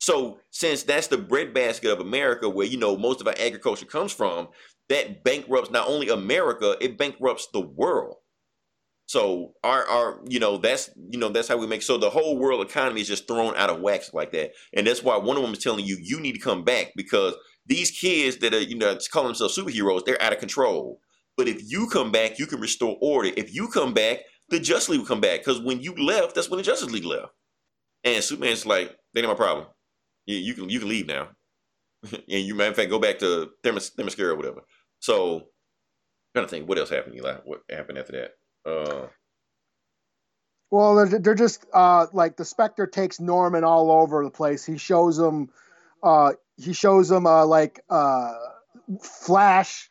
So since that's the breadbasket of America, where, you know, most of our agriculture comes from, that bankrupts not only America, it bankrupts the world. So our that's how we make. So the whole world economy is just thrown out of whack like that. And that's why Wonder Woman's telling you, you need to come back, because these kids that are, you know, call themselves superheroes, they're out of control. But if you come back, you can restore order. If you come back, the Justice League will come back. Because when you left, that's when the Justice League left. And Superman's like, they ain't my problem. You can leave now. And you might, in fact, go back to Themyscira or whatever. So, I'm trying to think, what else happened, Eli? What happened after that? Well, they're just, like, the Spectre takes Norman all over the place. He shows him... Flash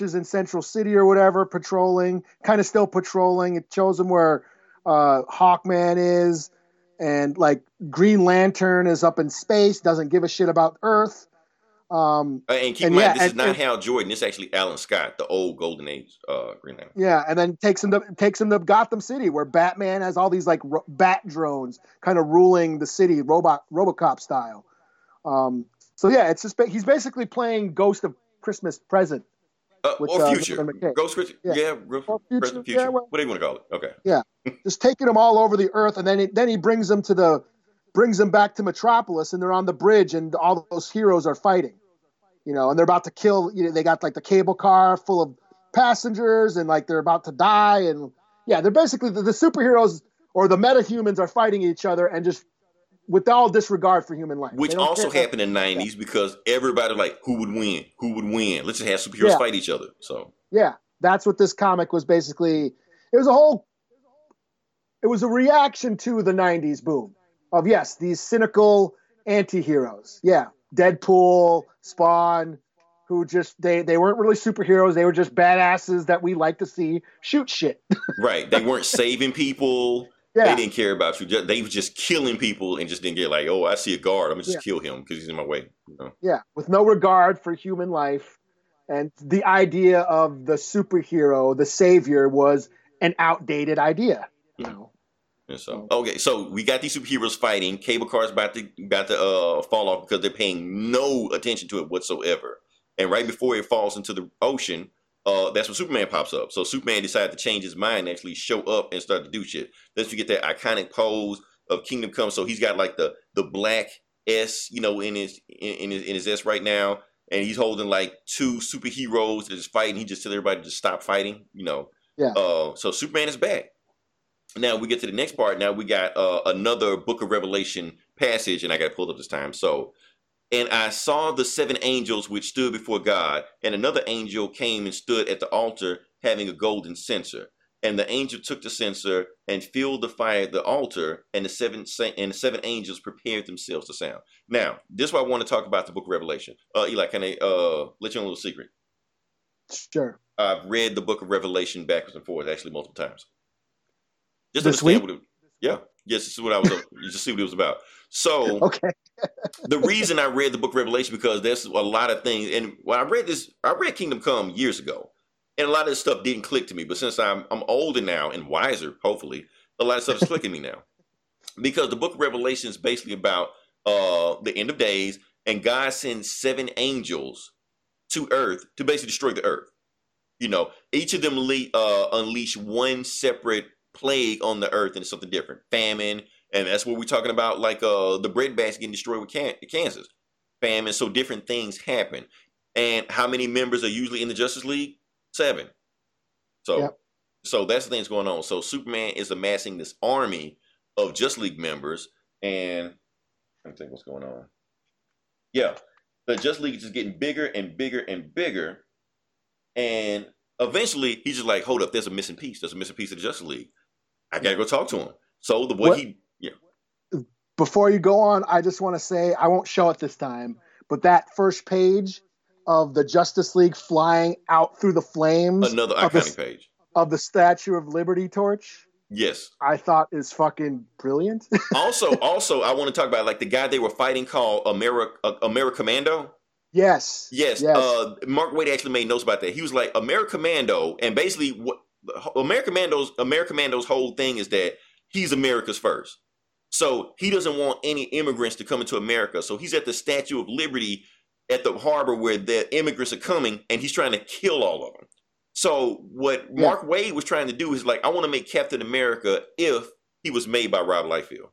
is in Central City or whatever, patrolling, kind of still patrolling. It shows him where Hawkman is, and like Green Lantern is up in space, doesn't give a shit about Earth. And keep in mind, this is not Hal Jordan. This is actually Alan Scott, the old Golden Age Green Lantern. Yeah, and then takes him to Gotham City, where Batman has all these like bat drones, kind of ruling the city, RoboCop style. So yeah, it's just he's basically playing Ghost of Christmas Present or Future. Ghost Present, Future. Yeah, well, whatever you want to call it. Okay. Yeah, just taking him all over the Earth, and then he brings them back to Metropolis, and they're on the bridge, and all those heroes are fighting, you know, and they're about to kill. You know, they got like the cable car full of passengers, and like they're about to die, and yeah, they're basically the superheroes or the metahumans are fighting each other and just. With all disregard for human life. Which also happened in the 90s because everybody like, who would win? Let's just have superheroes fight each other. So yeah, that's what this comic was basically. It was a reaction to the 90s boom of, yes, these cynical anti-heroes. Yeah, Deadpool, Spawn, who just, they weren't really superheroes. They were just badasses that we like to see shoot shit. Right, they weren't saving people. Yeah. They didn't care about you. They were just killing people and just didn't get like, oh, I see a guard. I'm going to just kill him because he's in my way. You know? Yeah, with no regard for human life. And the idea of the superhero, the savior, was an outdated idea. You know? And so, okay, so we got these superheroes fighting. Cable car's about to fall off because they're paying no attention to it whatsoever. And right before it falls into the ocean, that's when Superman pops up. So Superman decided to change his mind and actually show up and start to do shit. Let's get that iconic pose of Kingdom Come. So he's got like the black S, you know, in his S right now, and he's holding like two superheroes that is fighting. He just tells everybody to stop fighting, you know. Yeah. So Superman is back. Now we get to the next part. Now we got another Book of Revelation passage, and I got pulled up this time. So. And I saw the seven angels which stood before God, and another angel came and stood at the altar having a golden censer. And the angel took the censer and filled the fire at the altar, and the seven angels prepared themselves to sound. Now, this is why I want to talk about the Book of Revelation. Eli, can I let you on a little secret? Sure. I've read the Book of Revelation backwards and forwards, actually multiple times. Just this week? Yes, this is what I was. You just see what it was about. So, okay. The reason I read the Book of Revelation because there's a lot of things, and when I read this, I read Kingdom Come years ago, and a lot of this stuff didn't click to me. But since I'm older now and wiser, hopefully, a lot of stuff is clicking me now, because the Book of Revelation is basically about the end of days, and God sends seven angels to Earth to basically destroy the Earth. You know, each of them unleash one separate plague on the Earth, and it's something different, famine. And that's what we're talking about, like the breadbasket getting destroyed with Kansas. Famine, so different things happen. And how many members are usually in the Justice League? 7. So that's the thing that's going on. So Superman is amassing this army of Justice League members, and I think what's going on. Yeah. The Justice League is just getting bigger and bigger and bigger. And eventually he's just like, hold up, there's a missing piece. There's a missing piece of the Justice League. I gotta go talk to him. So the way before you go on, I just want to say, I won't show it this time, but that first page of the Justice League flying out through the flames. Another iconic page. Of the Statue of Liberty torch. Yes. I thought is fucking brilliant. also, I want to talk about like the guy they were fighting called Americommando. Yes. Yes. Mark Waid actually made notes about that. He was like, Americommando, and basically what Americommando's whole thing is that he's America's first. So he doesn't want any immigrants to come into America. So he's at the Statue of Liberty at the harbor where the immigrants are coming, and he's trying to kill all of them. So what Mark Waid was trying to do is like, I want to make Captain America if he was made by Rob Liefeld.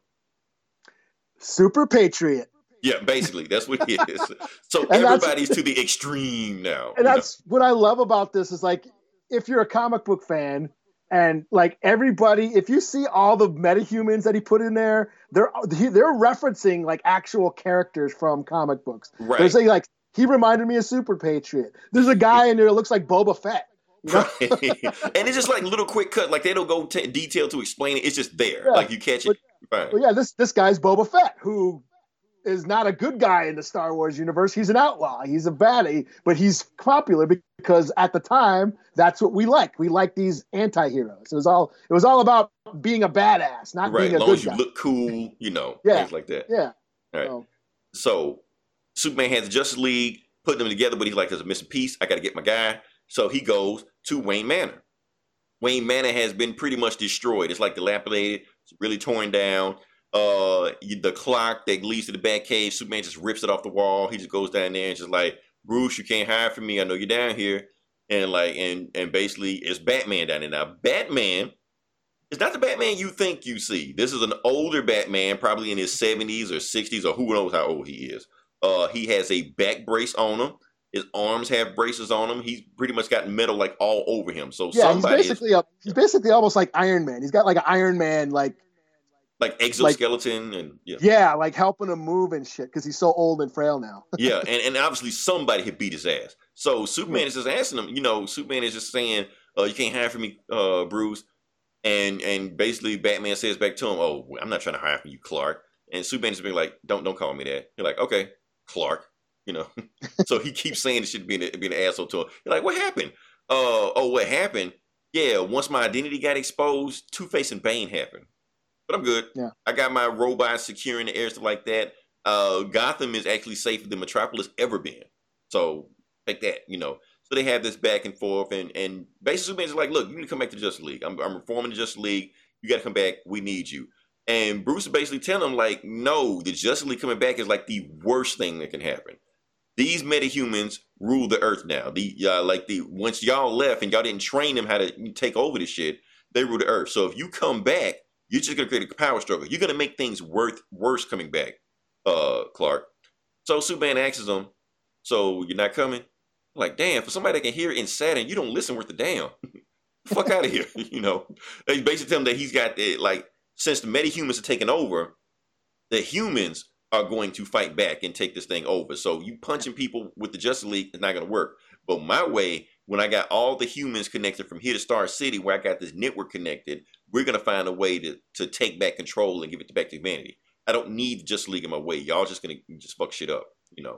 Super patriot. Yeah, basically. That's what he is. So everybody's to the extreme now. And that's what I love about this is like, if you're a comic book fan and like everybody, if you see all the metahumans that he put in there, they're referencing like actual characters from comic books. Right. They're saying like, he reminded me of Super Patriot. There's a guy in there that looks like Boba Fett. Right. And it's just like little quick cut, like they don't go detail to explain it. It's just there, like you catch it. Right. Well, yeah, this guy's Boba Fett, who is not a good guy in the Star Wars universe. He's an outlaw. He's a baddie, but he's popular because at the time, that's what we like. We like these anti-heroes. It was all about being a badass, not being a good guy. Right, as long as you look cool, things like that. Yeah. All right. So Superman has the Justice League, putting them together, but he's like, there's a missing piece. I got to get my guy. So he goes to Wayne Manor. Wayne Manor has been pretty much destroyed. It's like dilapidated. It's really torn down. The clock that leads to the Batcave, Superman just rips it off the wall. He just goes down there and just like, Bruce, you can't hide from me. I know you're down here. And like, and basically it's Batman down there now. Batman is not the Batman you think you see. This is an older Batman, probably in his 70s or 60s or who knows how old he is. He has a back brace on him. His arms have braces on him. He's pretty much got metal like all over him. So he's basically almost like Iron Man. He's got like an Iron Man like exoskeleton like helping him move and shit because he's so old and frail now. Yeah, and obviously somebody had beat his ass. So Superman is just asking him. Superman is just saying, "You can't hide from me, Bruce." And basically Batman says back to him, "Oh, I'm not trying to hide from you, Clark." And Superman's being like, "Don't call me that." You're like, "Okay, Clark." So he keeps saying this shit, being an asshole to him. You're like, what happened? What happened? Yeah, once my identity got exposed, Two-Face and Bane happened. But I'm good. Yeah. I got my robots securing the air, stuff like that. Gotham is actually safer than Metropolis ever been. So take that, So they have this back and forth, and basically Superman's like, look, you need to come back to the Justice League. I'm reforming the Justice League. You got to come back. We need you. And Bruce is basically telling him, like, no, the Justice League coming back is like the worst thing that can happen. These metahumans rule the earth now. Once y'all left and y'all didn't train them how to take over this shit, they rule the earth. So if you come back, you're just going to create a power struggle. You're going to make things worse coming back, Clark. So Superman asks him, so you're not coming? I'm like, damn, for somebody that can hear in Saturn, you don't listen worth a damn. Fuck out of here, They basically tell him that he's got, since the metahumans are taking over, the humans are going to fight back and take this thing over. So you punching people with the Justice League is not going to work. But my way, when I got all the humans connected from here to Star City, where I got this network connected, we're going to find a way to take back control and give it back to humanity. I don't need the Justice League in my way. Y'all just going to just fuck shit up, So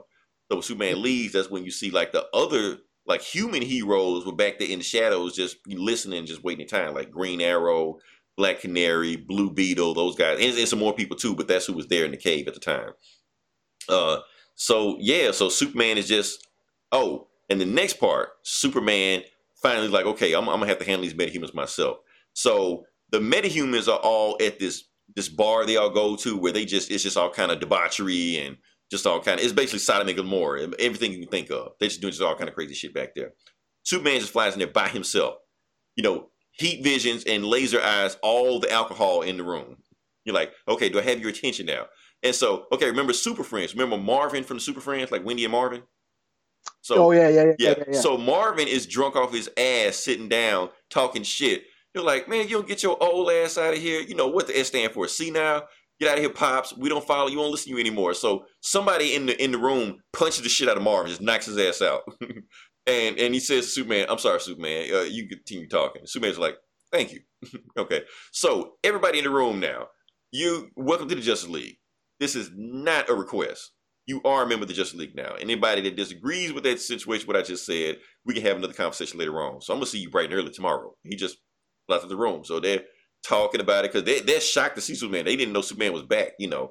when Superman leaves, that's when you see like the other like human heroes were back there in the shadows, just listening, just waiting time, like Green Arrow, Black Canary, Blue Beetle, those guys, and some more people too, but that's who was there in the cave at the time. So Superman is just, and the next part, Superman finally like, okay, I'm gonna have to handle these metahumans myself. So the metahumans are all at this bar they all go to where it's just all kind of debauchery and just all kind of, it's basically Sodom and Gomorrah, everything you can think of. They're just doing just all kind of crazy shit back there. Superman just flies in there by himself, heat visions and laser eyes all the alcohol in the room. You're like, okay, do I have your attention now? And so, okay, remember Super Friends? Remember Marvin from Super Friends, like Wendy and Marvin? So, yeah. So Marvin is drunk off his ass, sitting down, talking shit. You're like, man, you don't get your old ass out of here. What the S stand for? See now? Get out of here, Pops. We don't follow you. We don't listen to you anymore. So somebody in the room punches the shit out of Marvin, just knocks his ass out. and he says to Superman, I'm sorry, Superman. You continue talking. Superman's like, thank you. Okay. So everybody in the room now, welcome to the Justice League. This is not a request. You are a member of the Justice League now. Anybody that disagrees with that situation, what I just said, we can have another conversation later on. So I'm going to see you bright and early tomorrow. He just left the room. So they're talking about it because they're shocked to see Superman. They didn't know Superman was back, you know.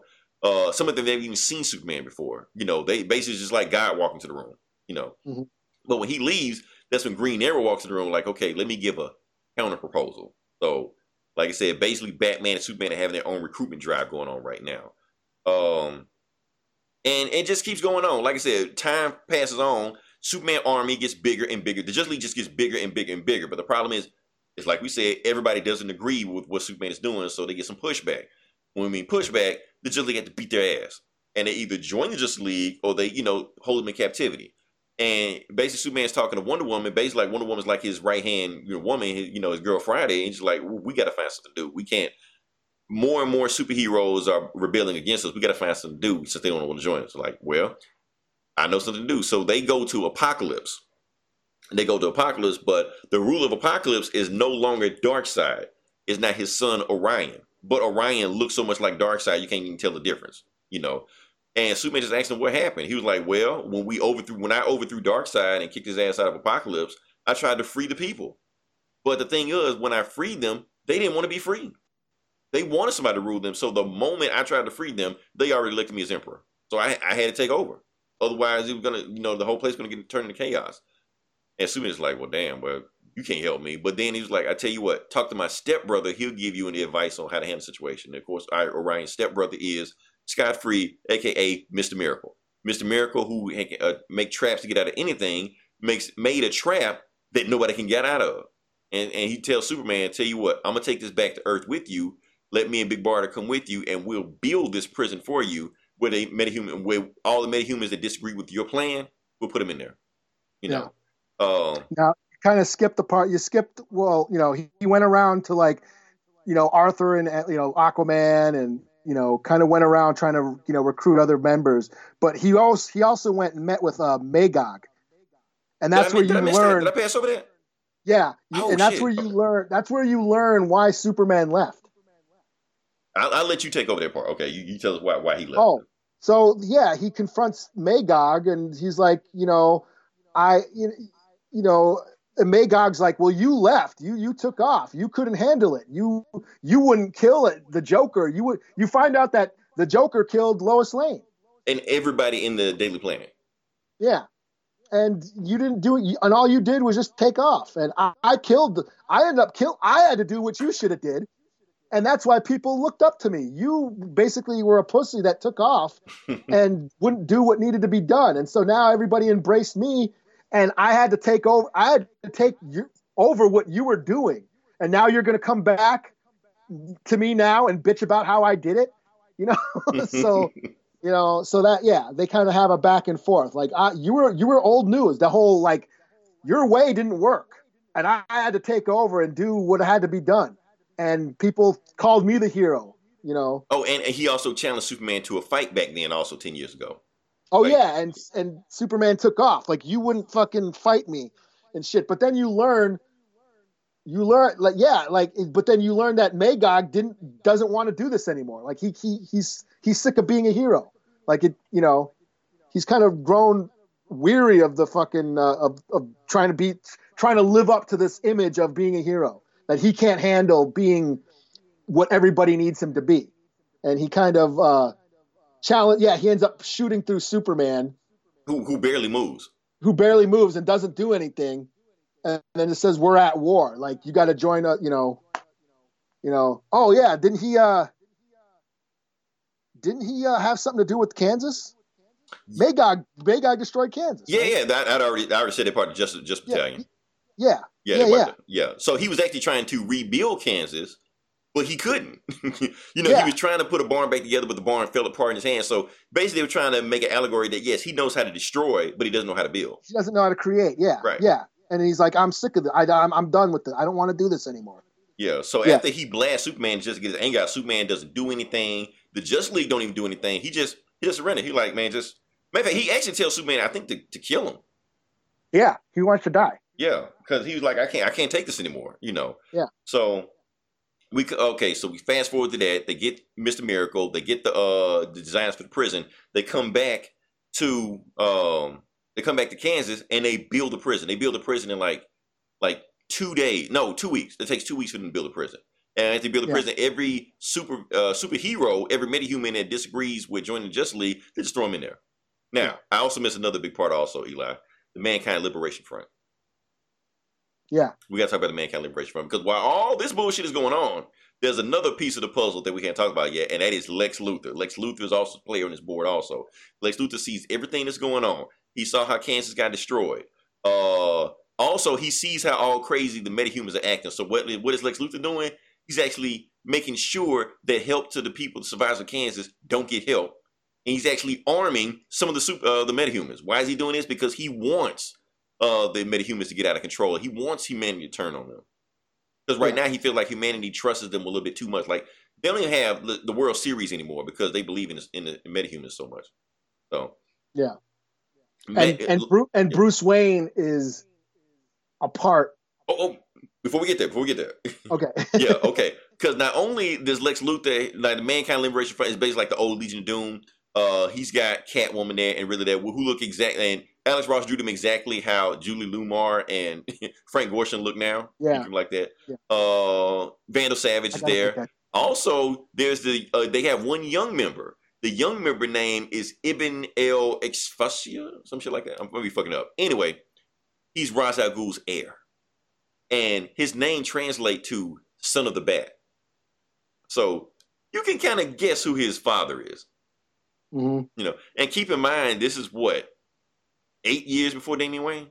Some of them they've even seen Superman before. You know, they basically just like God walking to the room, you know. Mm-hmm. But when he leaves, that's when Green Arrow walks in the room like, okay, let me give a counter proposal. So, like I said, basically Batman and Superman are having their own recruitment drive going on right now. And it just keeps going on. Like I said, time passes on. Superman army gets bigger and bigger. The Justice League just gets bigger and bigger and bigger. But the problem is, it's like we said, everybody doesn't agree with what Superman is doing, so they get some pushback. When we mean pushback, the Justice League have to beat their ass. And they either join the Justice League or they, you know, hold them in captivity. And basically Superman's talking to Wonder Woman. Basically, like, Wonder Woman's like his right-hand woman, his girl Friday. And she's like, well, we got to find something to do. We can't. More and more superheroes are rebelling against us. We got to find something to do since they don't want to join us. Like, well, I know something to do. So they go to Apocalypse. But the ruler of Apocalypse is no longer Darkseid. It's not his son Orion. But Orion looks so much like Darkseid, you can't even tell the difference, you know. And Superman just asked him what happened. He was like, well, when I overthrew Darkseid and kicked his ass out of Apocalypse, I tried to free the people. But the thing is, when I freed them, they didn't want to be free. They wanted somebody to rule them. So the moment I tried to free them, they already elected me as emperor. So I had to take over. Otherwise, it was going to, the whole place was going to get turned into chaos. And Superman's like, well, damn, well, you can't help me. But then he was like, I tell you what, talk to my stepbrother. He'll give you any advice on how to handle the situation. And of course, Orion's stepbrother is Scott Free, a.k.a. Mr. Miracle. Mr. Miracle, who make traps to get out of anything, made a trap that nobody can get out of. And he tells Superman, tell you what, I'm going to take this back to Earth with you. Let me and Big Barda come with you, and we'll build this prison for you where all the metahumans that disagree with your plan, we'll put them in there. Now, you kind of skipped the part. You skipped, he went around to, Arthur and, Aquaman and, kind of went around trying to, recruit other members. But he also went and met with Magog. And that's where you learn. Did I pass over that? Yeah. That's where you learn why Superman left. I'll let you take over that part. Okay, you tell us why he left. Oh, so yeah, he confronts Magog, and he's like, and Magog's like, well, you left, you took off, you couldn't handle it, you wouldn't kill it, the Joker, you find out that the Joker killed Lois Lane and everybody in the Daily Planet. Yeah, and you didn't do it, and all you did was just take off, and I had to do what you should have did. And that's why people looked up to me. You basically were a pussy that took off and wouldn't do what needed to be done. And so now everybody embraced me, and I had to take over. I had to take over what you were doing. And now you're going to come back to me now and bitch about how I did it, they kind of have a back and forth. Like you were old news. The whole your way didn't work, and I had to take over and do what had to be done. And people called me the hero, Oh, and he also challenged Superman to a fight back then, also 10 years ago. Oh, right? Yeah, and Superman took off. Like, you wouldn't fucking fight me and shit. But then you learn that Magog doesn't want to do this anymore. Like, he's sick of being a hero. Like, he's kind of grown weary of the fucking, of trying to live up to this image of being a hero. That he can't handle being what everybody needs him to be. And he kind of he ends up shooting through Superman. Who barely moves. Who barely moves and doesn't do anything. And then it says, we're at war. Like, you got to join up, Oh, yeah, didn't he have something to do with Kansas? Magog destroyed Kansas. Yeah, right? Yeah, I already said that part of Justice Battalion. Yeah. So he was actually trying to rebuild Kansas, but he couldn't. He was trying to put a barn back together, but the barn fell apart in his hands. So basically, they were trying to make an allegory that yes, he knows how to destroy, but he doesn't know how to build. He doesn't know how to create. Yeah, right. Yeah, and he's like, I'm sick of it. I'm done with it. I don't want to do this anymore. Yeah. So after he blasts Superman just to get his anger out, Superman doesn't do anything. The Justice League don't even do anything. He just surrendered. He like, man, just matter of fact, he actually tells Superman, I think, to kill him. Yeah, he wants to die. Yeah, because he was like, I can't take this anymore. You know. Yeah. So we fast forward to that. They get Mr. Miracle. They get the designs for the prison. They come back to Kansas and they build a prison. They build a prison in like 2 days. No, 2 weeks. It takes 2 weeks for them to build a prison. And if they build a prison, every superhero, every metahuman that disagrees with joining the Justice League, they just throw him in there. Now, I also missed another big part also, Eli, the Mankind Liberation Front. Yeah. We got to talk about the Mankind Liberation Front, because while all this bullshit is going on, there's another piece of the puzzle that we can't talk about yet, and that is Lex Luthor. Lex Luthor is also a player on this board also. Lex Luthor sees everything that's going on. He saw how Kansas got destroyed. Also, he sees how all crazy the metahumans are acting. So what is Lex Luthor doing? He's actually making sure that help to the people, the survivors of Kansas, don't get help. And he's actually arming some of the metahumans. Why is he doing this? Because he wants the metahumans to get out of control. He wants humanity to turn on them. Because right now he feels like humanity trusts them a little bit too much. Like, they don't even have the World Series anymore because they believe in the metahumans so much. So yeah. Bruce Wayne is a part. Before we get there. Okay. Yeah, okay. Because not only does Lex Luthor, like the Mankind Liberation Front is basically like the old Legion of Doom. He's got Catwoman there and really that who look exactly, and Alex Ross drew them exactly how Julie Lumar and Frank Gorshin look now. Yeah. Like that. Yeah. Vandal Savage is there. Also, there's they have one young member. The young member name is Ibn El Exfasia, some shit like that. I'm going to be fucking up. Anyway, he's Ra's al Ghul's heir. And his name translates to Son of the Bat. So you can kind of guess who his father is. Mm-hmm. You know, and keep in mind, this is what, 8 years before Damian Wayne?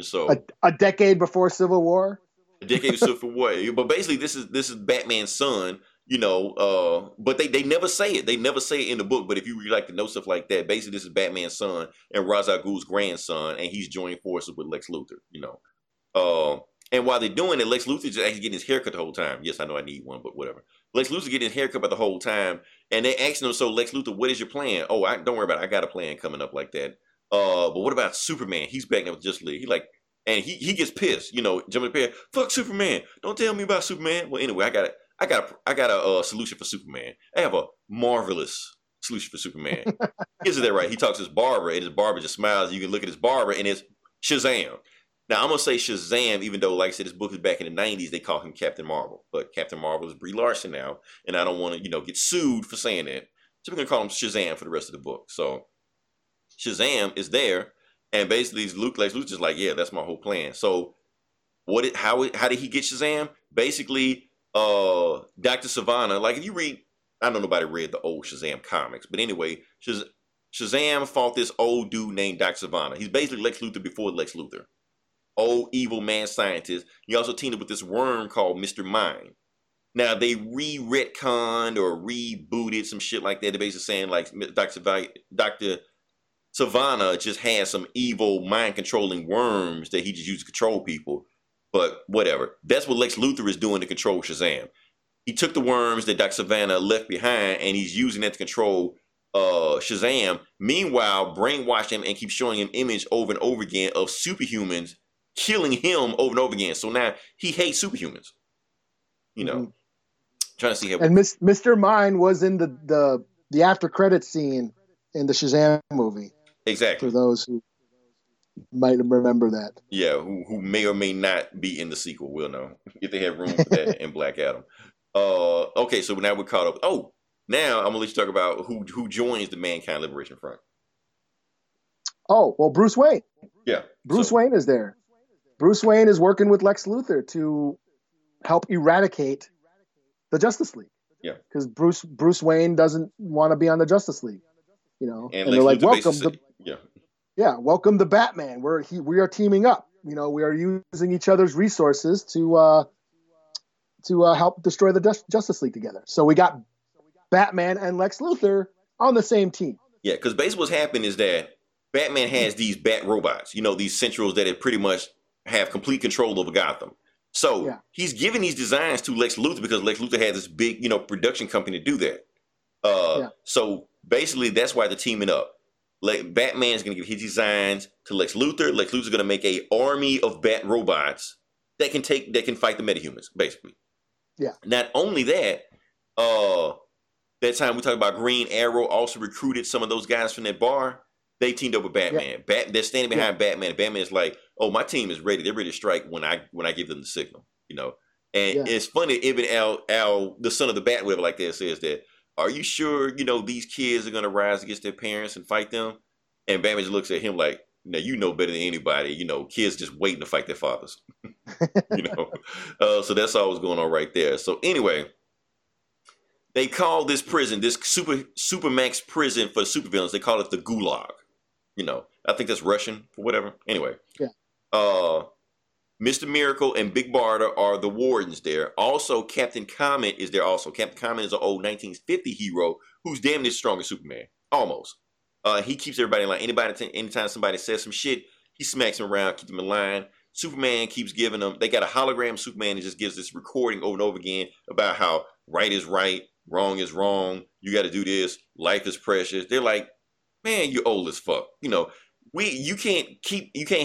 So a decade before Civil War? A decade before Civil War. But basically, this is Batman's son. You know, but they never say it. They never say it in the book. But if you really like to know stuff like that, basically this is Batman's son and Ra's al Ghul's grandson, and he's joining forces with Lex Luthor, you know. And while they're doing it, Lex Luthor's actually getting his haircut the whole time. Yes, I know I need one, but whatever. Lex Luthor's getting his haircut the whole time, and they're asking him, so Lex Luthor, what is your plan? Oh, don't worry about it. I got a plan coming up like that. But what about Superman? He's back in the Justice League. He gets pissed, you know, jumping the pair. Fuck Superman. Don't tell me about Superman. Well, anyway, I got a solution for Superman. I have a marvelous solution for Superman. Isn't that right? He talks to his barber, and his barber just smiles. You can look at his barber, and it's Shazam. Now, I'm going to say Shazam, even though, like I said, this book is back in the 90s. They call him Captain Marvel. But Captain Marvel is Brie Larson now, and I don't want to, you know, get sued for saying that. So we're going to call him Shazam for the rest of the book. So Shazam is there, and basically Lex Luthor's just like, yeah, that's my whole plan. So how did he get Shazam? Basically, Dr. Sivana, like if you read, I don't know nobody read the old Shazam comics, but anyway, Shazam fought this old dude named Dr. Sivana. He's basically Lex Luthor before Lex Luthor. Old evil man scientist. He also teamed up with this worm called Mr. Mind. Now they retconned or rebooted some shit like that. They're basically saying like Dr. Sivana just has some evil mind controlling worms that he just used to control people. But whatever. That's what Lex Luthor is doing to control Shazam. He took the worms that Dr. Sivana left behind, and he's using that to control Shazam. Meanwhile, brainwash him and keep showing him image over and over again of superhumans killing him over and over again. So now he hates superhumans. You know, trying to see how. And Mr. Mind was in the after credits scene in the Shazam movie. Exactly. For those who might remember that. Yeah, who may or may not be in the sequel. We'll know if they have room for that in Black Adam. Okay, so now we're caught up. Oh, now I'm going to let you talk about who joins the Mankind Liberation Front. Oh, well, Bruce Wayne. Yeah. Bruce Wayne is there. Bruce Wayne is working with Lex Luthor to help eradicate the Justice League. Yeah. Because Bruce Wayne doesn't want to be on the Justice League. You know, and they're like, welcome. Yeah, welcome to Batman. We are teaming up. You know, we are using each other's resources to help destroy the Justice League together. So we got Batman and Lex Luthor on the same team. Yeah, because basically what's happened is that Batman has these bat robots. You know, these Centrals that have pretty much have complete control over Gotham. So he's giving these designs to Lex Luthor because Lex Luthor had this big, you know, production company to do that. So basically that's why they're teaming up. Like Batman's going to give his designs to Lex Luthor. Lex Luthor's going to make an army of bat robots that can take, that can fight the metahumans, basically. Yeah. Not only that, that time we talked about Green Arrow also recruited some of those guys from that bar. They teamed up with Batman. They're standing behind Batman. And Batman's like, "Oh, my team is ready. They're ready to strike when I give them the signal." You know, and it's funny. Even Al, the son of the Bat, whatever, like that, says that. Are you sure, you know, these kids are going to rise against their parents and fight them? And Batman just looks at him like, now, you know better than anybody, you know, kids just waiting to fight their fathers, you know? So that's all was going on right there. So anyway, they call this prison, this supermax prison for supervillains, they call it the Gulag, you know, I think that's Russian or whatever. Anyway, Mr. Miracle and Big Barda are the wardens there. Also, Captain Comet is there also. Captain Comet is an old 1950 hero who's damn near strong as Superman. Almost. He keeps everybody in line. Anytime somebody says some shit, he smacks them around, keeps them in line. Superman keeps giving them. They got a hologram Superman that just gives this recording over and over again about how right is right, wrong is wrong, you got to do this, life is precious. They're like, man, you're old as fuck, you know. You can't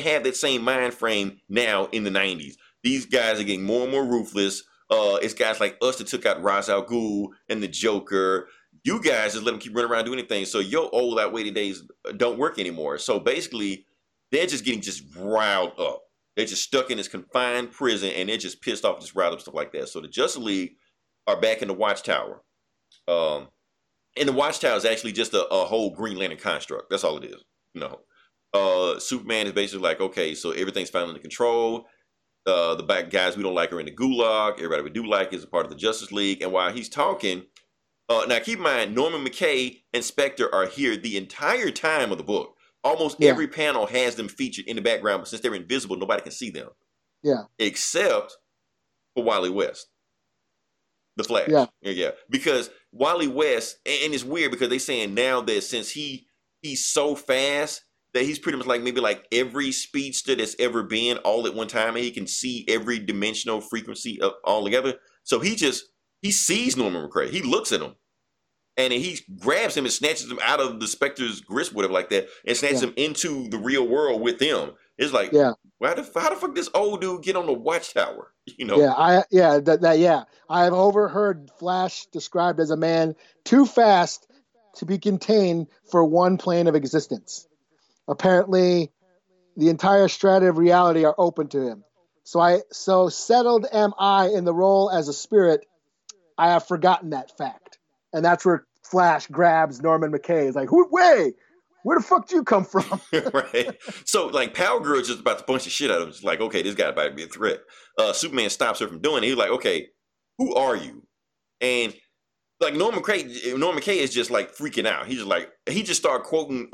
have that same mind frame now in the 90s. These guys are getting more and more ruthless. It's guys like us that took out Ra's al Ghul and the Joker. You guys just let them keep running around doing anything. So your old outweighed days don't work anymore. So basically, they're just getting just riled up. They're just stuck in this confined prison and they're just pissed off, just riled up, stuff like that. So the Justice League are back in the Watchtower. And the Watchtower is actually just a whole Green Lantern construct. That's all it is. No. Superman is basically like, okay, so everything's finally under control. The bad guys we don't like are in the Gulag. Everybody we do like is a part of the Justice League. And while he's talking, now keep in mind, Norman McKay and Spectre are here the entire time of the book. Almost every panel has them featured in the background, but since they're invisible, nobody can see them. Yeah. Except for Wally West. The Flash. Yeah. Because Wally West, and it's weird because they're saying now that since he's so fast, that he's pretty much like maybe like every speedster that's ever been all at one time, and he can see every dimensional frequency of all together. So he sees Norman McRae. He looks at him, and then he grabs him and snatches him out of the Spectre's grip, whatever like that, and snatches him into the real world with them. It's like, how the fuck this old dude get on the Watchtower? You know? I have overheard Flash described as a man too fast to be contained for one plane of existence. Apparently, the entire strata of reality are open to him. So settled am I in the role as a spirit. I have forgotten that fact. And that's where Flash grabs Norman McKay. He's like, where the fuck do you come from? Right. So, like, Power Girl just about to punch the shit out of him. She's like, okay, this guy about to be a threat. Superman stops her from doing it. He's like, okay, who are you? And, like, Norman McKay is just like freaking out. He's just like, he just started quoting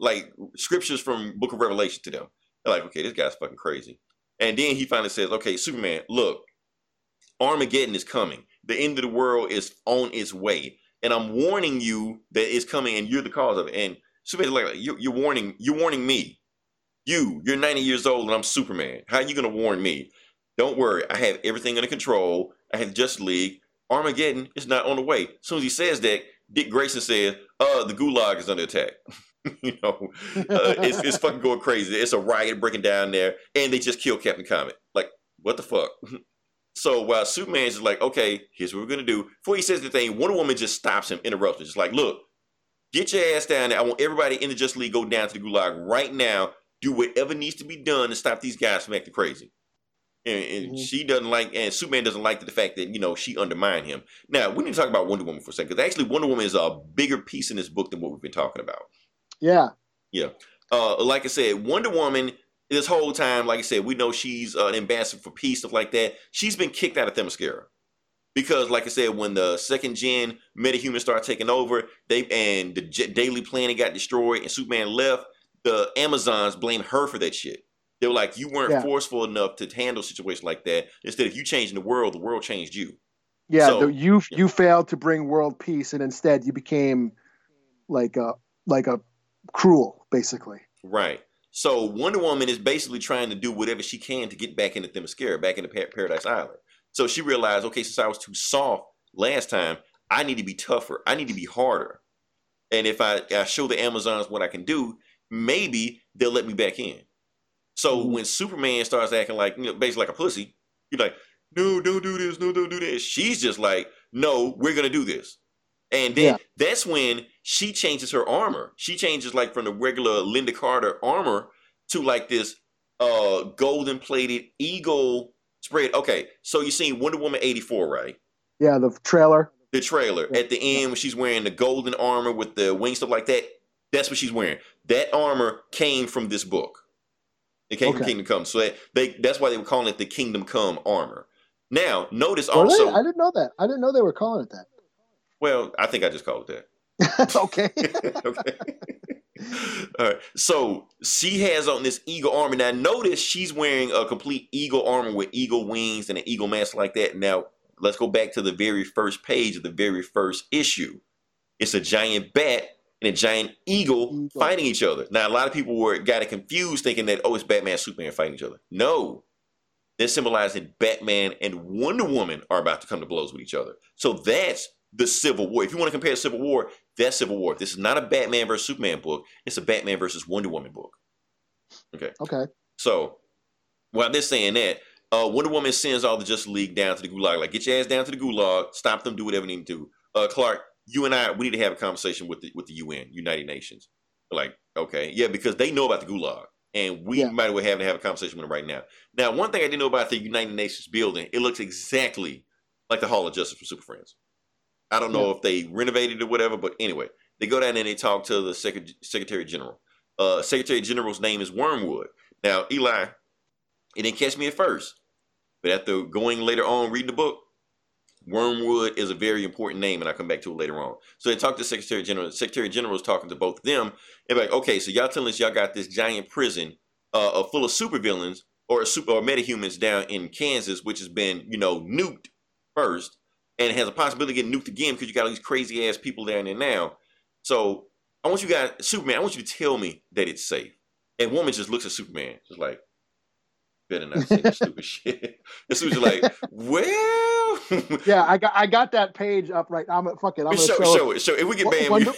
like scriptures from Book of Revelation to them. They're like, okay, this guy's fucking crazy. And then he finally says, okay, Superman, look, Armageddon is coming. The end of the world is on its way, and I'm warning you that it's coming, and you're the cause of it. And Superman's like, you're warning me. You're 90 years old, and I'm Superman. How are you gonna warn me? Don't worry, I have everything under control. I have the Justice League. Armageddon is not on the way. As soon as he says that, Dick Grayson says, the Gulag is under attack. You know, it's fucking going crazy. It's a riot breaking down there, and they just killed Captain Comet. Like, what the fuck? So while Superman's just like, okay, here's what we're going to do. Before he says the thing, Wonder Woman just stops him, interrupts him. Just like, look, get your ass down there. I want everybody in the Justice League go down to the Gulag right now. Do whatever needs to be done to stop these guys from acting crazy. And she doesn't like, and Superman doesn't like the fact that, you know, she undermined him. Now, we need to talk about Wonder Woman for a second, because actually Wonder Woman is a bigger piece in this book than what we've been talking about. Yeah. Yeah. Like I said, Wonder Woman, this whole time, like I said, we know she's an ambassador for peace, stuff like that. She's been kicked out of Themyscira. Because, like I said, when the second gen metahumans start taking over, and the Daily Planet got destroyed and Superman left, the Amazons blame her for that shit. They were like, you weren't forceful enough to handle situations like that. Instead of you changing the world changed you. Yeah, so, you failed to bring world peace, and instead you became like a cruel, basically. Right. So Wonder Woman is basically trying to do whatever she can to get back into Themyscira, back into Paradise Island. So she realized, okay, since I was too soft last time, I need to be tougher. I need to be harder. And if I show the Amazons what I can do, maybe they'll let me back in. So when Superman starts acting like, you know, basically like a pussy, you're like, no, don't do this, no, don't do this. She's just like, no, we're going to do this. And then that's when she changes her armor. She changes like from the regular Linda Carter armor to like this golden plated eagle spread. Okay, so you seen Wonder Woman 84, right? Yeah, the trailer. The trailer. Yeah. At the end when she's wearing the golden armor with the wings, stuff like that, that's what she's wearing. That armor came from this book. It came from Kingdom Come. So that's why they were calling it the Kingdom Come armor. Now, notice also... Really? I didn't know that. I didn't know they were calling it that. Well, I think I just called it that. Okay. All right. So she has on this eagle armor. Now, notice she's wearing a complete eagle armor with eagle wings and an eagle mask like that. Now, let's go back to the very first page of the very first issue. It's a giant bat and a giant eagle fighting each other. Now, a lot of people got it confused thinking that, oh, it's Batman and Superman fighting each other. No. They're symbolizing Batman and Wonder Woman are about to come to blows with each other. So that's the Civil War. If you want to compare Civil War, that's Civil War. This is not a Batman versus Superman book. It's a Batman versus Wonder Woman book. Okay. Okay. So while they're saying that, Wonder Woman sends all the Justice League down to the Gulag. Like, get your ass down to the Gulag. Stop them. Do whatever they need to do. Clark, you and I, we need to have a conversation with the UN, United Nations. Like, okay. Yeah, because they know about the Gulag. And we might as well have to have a conversation with them right now. Now, one thing I didn't know about the United Nations building, it looks exactly like the Hall of Justice for Super Friends. I don't know if they renovated it or whatever, but anyway, they go down and they talk to the Secretary General. Secretary General's name is Wormwood. Now, Eli, it didn't catch me at first, but after going later on, reading the book, Wormwood is a very important name, and I'll come back to it later on. So they talk to the Secretary General. The Secretary General is talking to both of them. They're like, okay, so y'all telling us y'all got this giant prison full of supervillains or metahumans down in Kansas, which has been, nuked first and has a possibility of getting nuked again because you got all these crazy-ass people down there now. So I want you guys, Superman, I want you to tell me that it's safe. And Woman just looks at Superman, just like, better not say that stupid shit. And Superman's like, well, yeah, I got that page up right now. Fuck it, I'm gonna show it. So if we get banned,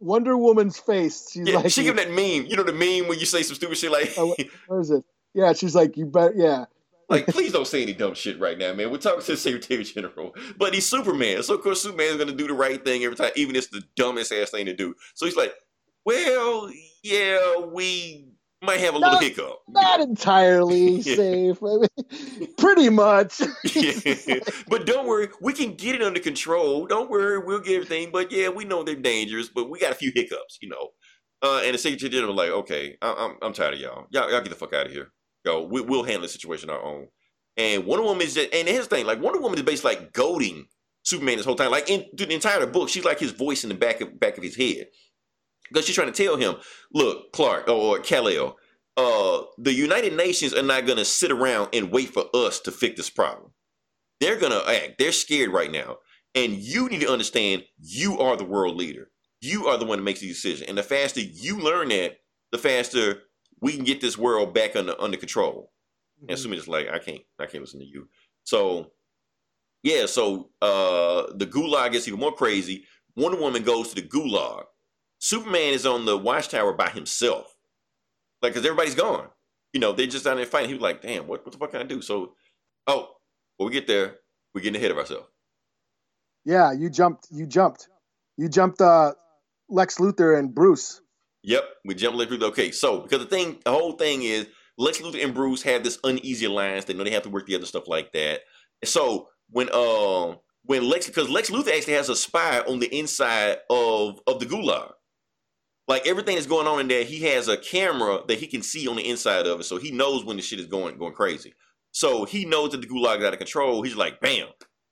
Wonder Woman's face. She's like, she give that meme. You know the meme when you say some stupid shit like, where is it? Yeah, she's like, you bet. Yeah, like please don't say any dumb shit right now, man. We're talking to the Secretary General, but he's Superman, so of course Superman's gonna do the right thing every time, even if it's the dumbest ass thing to do. So he's like, well, yeah, we might have a little hiccup. Not entirely safe. I mean, pretty much. But don't worry. We can get it under control. Don't worry. We'll get everything. But yeah, we know they're dangerous, but we got a few hiccups, And the Secretary General was like, okay, I'm tired of y'all. Y'all get the fuck out of here. Yo, we'll handle the situation on our own. And Wonder Woman is just, and here's the thing, like Wonder Woman is basically like goading Superman this whole time. Like in the entire book, she's like his voice in the back of his head. Because she's trying to tell him, look, Clark or Kal-El, the United Nations are not going to sit around and wait for us to fix this problem. They're going to act. They're scared right now. And you need to understand you are the world leader. You are the one that makes the decision. And the faster you learn that, the faster we can get this world back under control. Mm-hmm. And Superman's like, I can't listen to you. So, yeah, the Gulag gets even more crazy. Wonder Woman goes to the Gulag. Superman is on the Watchtower by himself. Like, because everybody's gone. They're just down there fighting. He was like, damn, what the fuck can I do? So, when we get there, we're getting ahead of ourselves. Yeah, you jumped Lex Luthor and Bruce. Yep, we jumped Lex Luthor. Okay, so, because the whole thing is, Lex Luthor and Bruce have this uneasy alliance. They know they have to work together and stuff like that. So, because Lex Luthor actually has a spy on the inside of the Gulag. Like everything that's going on in there, he has a camera that he can see on the inside of it, so he knows when the shit is going crazy. So he knows that the Gulag is out of control. He's like, bam,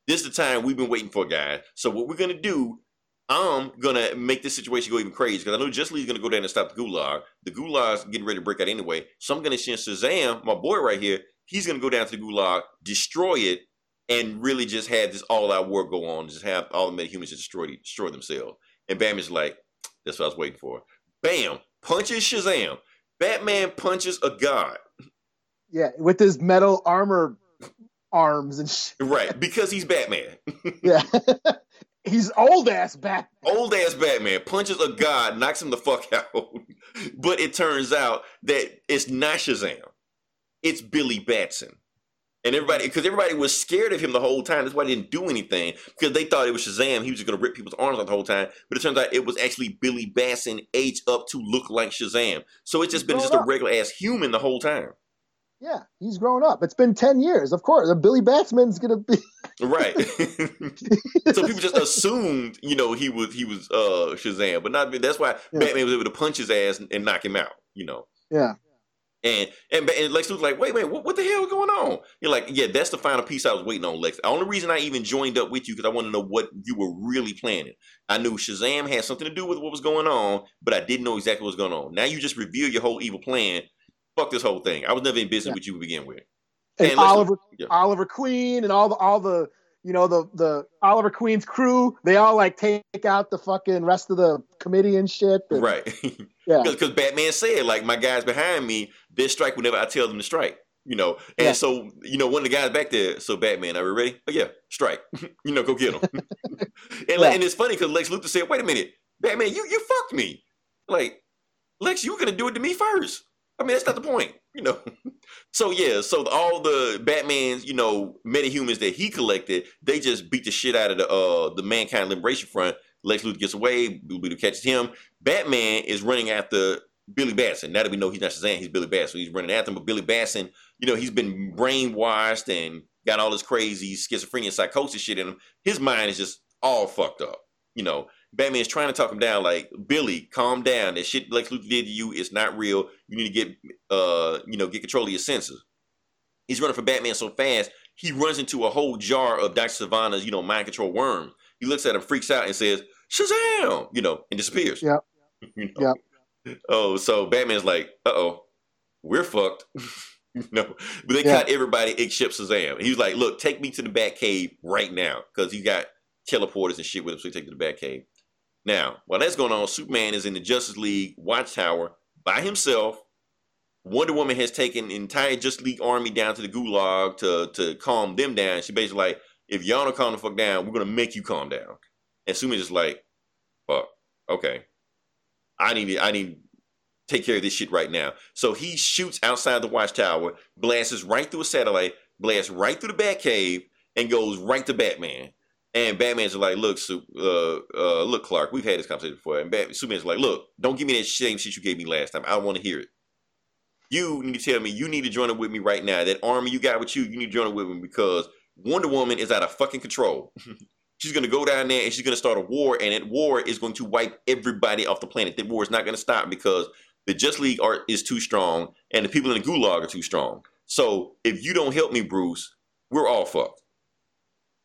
this is the time we've been waiting for, guys. So what we're gonna do, I'm gonna make this situation go even crazy because I know Justice League is gonna go down and stop the Gulag. The Gulag's getting ready to break out anyway, so I'm gonna send Shazam, my boy right here. He's gonna go down to the Gulag, destroy it, and really just have this all-out war go on. Just have all the metahumans just destroy themselves. And Batman's like, that's what I was waiting for. Bam! Punches Shazam. Batman punches a god. Yeah, with his metal armor arms and shit. Right, because he's Batman. Yeah. He's old-ass Batman. Old-ass Batman punches a god, knocks him the fuck out. But it turns out that it's not Shazam. It's Billy Batson. And everybody was scared of him the whole time. That's why they didn't do anything. Because they thought it was Shazam. He was just going to rip people's arms out the whole time. But it turns out it was actually Billy Batson aged up to look like Shazam. So it's just been just a regular-ass human the whole time. Yeah, he's grown up. It's been 10 years, of course. Billy Batsman's going to be... Right. So people just assumed, he was Shazam. But that's why Batman was able to punch his ass and knock him out, Yeah. And Lex Luthor's like, wait, what the hell is going on? You're like, yeah, that's the final piece I was waiting on, Lex. The only reason I even joined up with you because I wanted to know what you were really planning. I knew Shazam had something to do with what was going on, but I didn't know exactly what was going on. Now you just reveal your whole evil plan. Fuck this whole thing. I was never in business with you to begin with. And Oliver Queen and all the the Oliver Queen's crew, they all take out the fucking rest of the committee and shit. And, right. Yeah. Because Batman said, my guys behind me, they strike whenever I tell them to strike, And so, one of the guys back there, so Batman, are we ready? Oh, yeah, strike. Go get him. And it's funny because Lex Luthor said, wait a minute, Batman, you fucked me. Lex, you were going to do it to me first. I mean, that's not the point, So, so all the Batman's, metahumans that he collected, they just beat the shit out of the Mankind Liberation Front. Lex Luthor gets away. Blue Beetle catches him. Batman is running after Billy Batson. Now that we know he's not Shazam, he's Billy Batson. He's running after him. But Billy Batson, he's been brainwashed and got all this crazy schizophrenia, psychosis shit in him. His mind is just all fucked up, Batman's trying to talk him down, Billy, calm down. That shit Lex Luthor did to you is not real. You need to get control of your senses. He's running for Batman so fast, he runs into a whole jar of Dr. Sivana's, mind control worms. He looks at him, freaks out, and says, Shazam! And disappears. Yep. Yep. Oh, so Batman's like, uh-oh, we're fucked. But they caught everybody except Shazam. He's like, look, take me to the Batcave right now. Because he got teleporters and shit with him, so he take me to the Batcave. Now, while that's going on, Superman is in the Justice League Watchtower by himself. Wonder Woman has taken the entire Justice League army down to the Gulag to calm them down. She basically like, if y'all don't calm the fuck down, we're going to make you calm down. And Superman's just like, fuck, okay. I need to take care of this shit right now. So he shoots outside the Watchtower, blasts right through a satellite, blasts right through the Batcave, and goes right to Batman. And Batman's like, look, look, Clark, we've had this conversation before. And Superman's like, look, don't give me that same shit you gave me last time. I don't want to hear it. You need to tell me you need to join up with me right now. That army you got with you need to join up with me because Wonder Woman is out of fucking control. She's going to go down there and she's going to start a war. And that war is going to wipe everybody off the planet. That war is not going to stop because the Justice League is too strong and the people in the Gulag are too strong. So if you don't help me, Bruce, we're all fucked.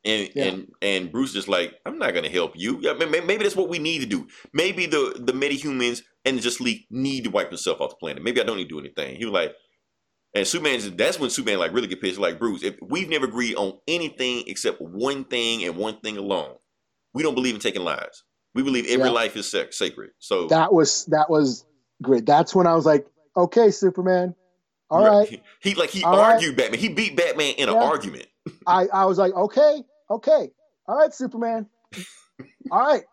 And Bruce is like, I'm not going to help you. Maybe that's what we need to do. Maybe the metahumans and the Justice League need to wipe themselves off the planet. Maybe I don't need to do anything. He was like, and that's when Superman really get pissed. Like, Bruce, if we've never agreed on anything except one thing and one thing alone. We don't believe in taking lives. We believe every life is sacred. So that was great. That's when I was like, okay, Superman. All right. He argued Batman. He beat Batman in an argument. I was like, okay. All right, Superman. All right.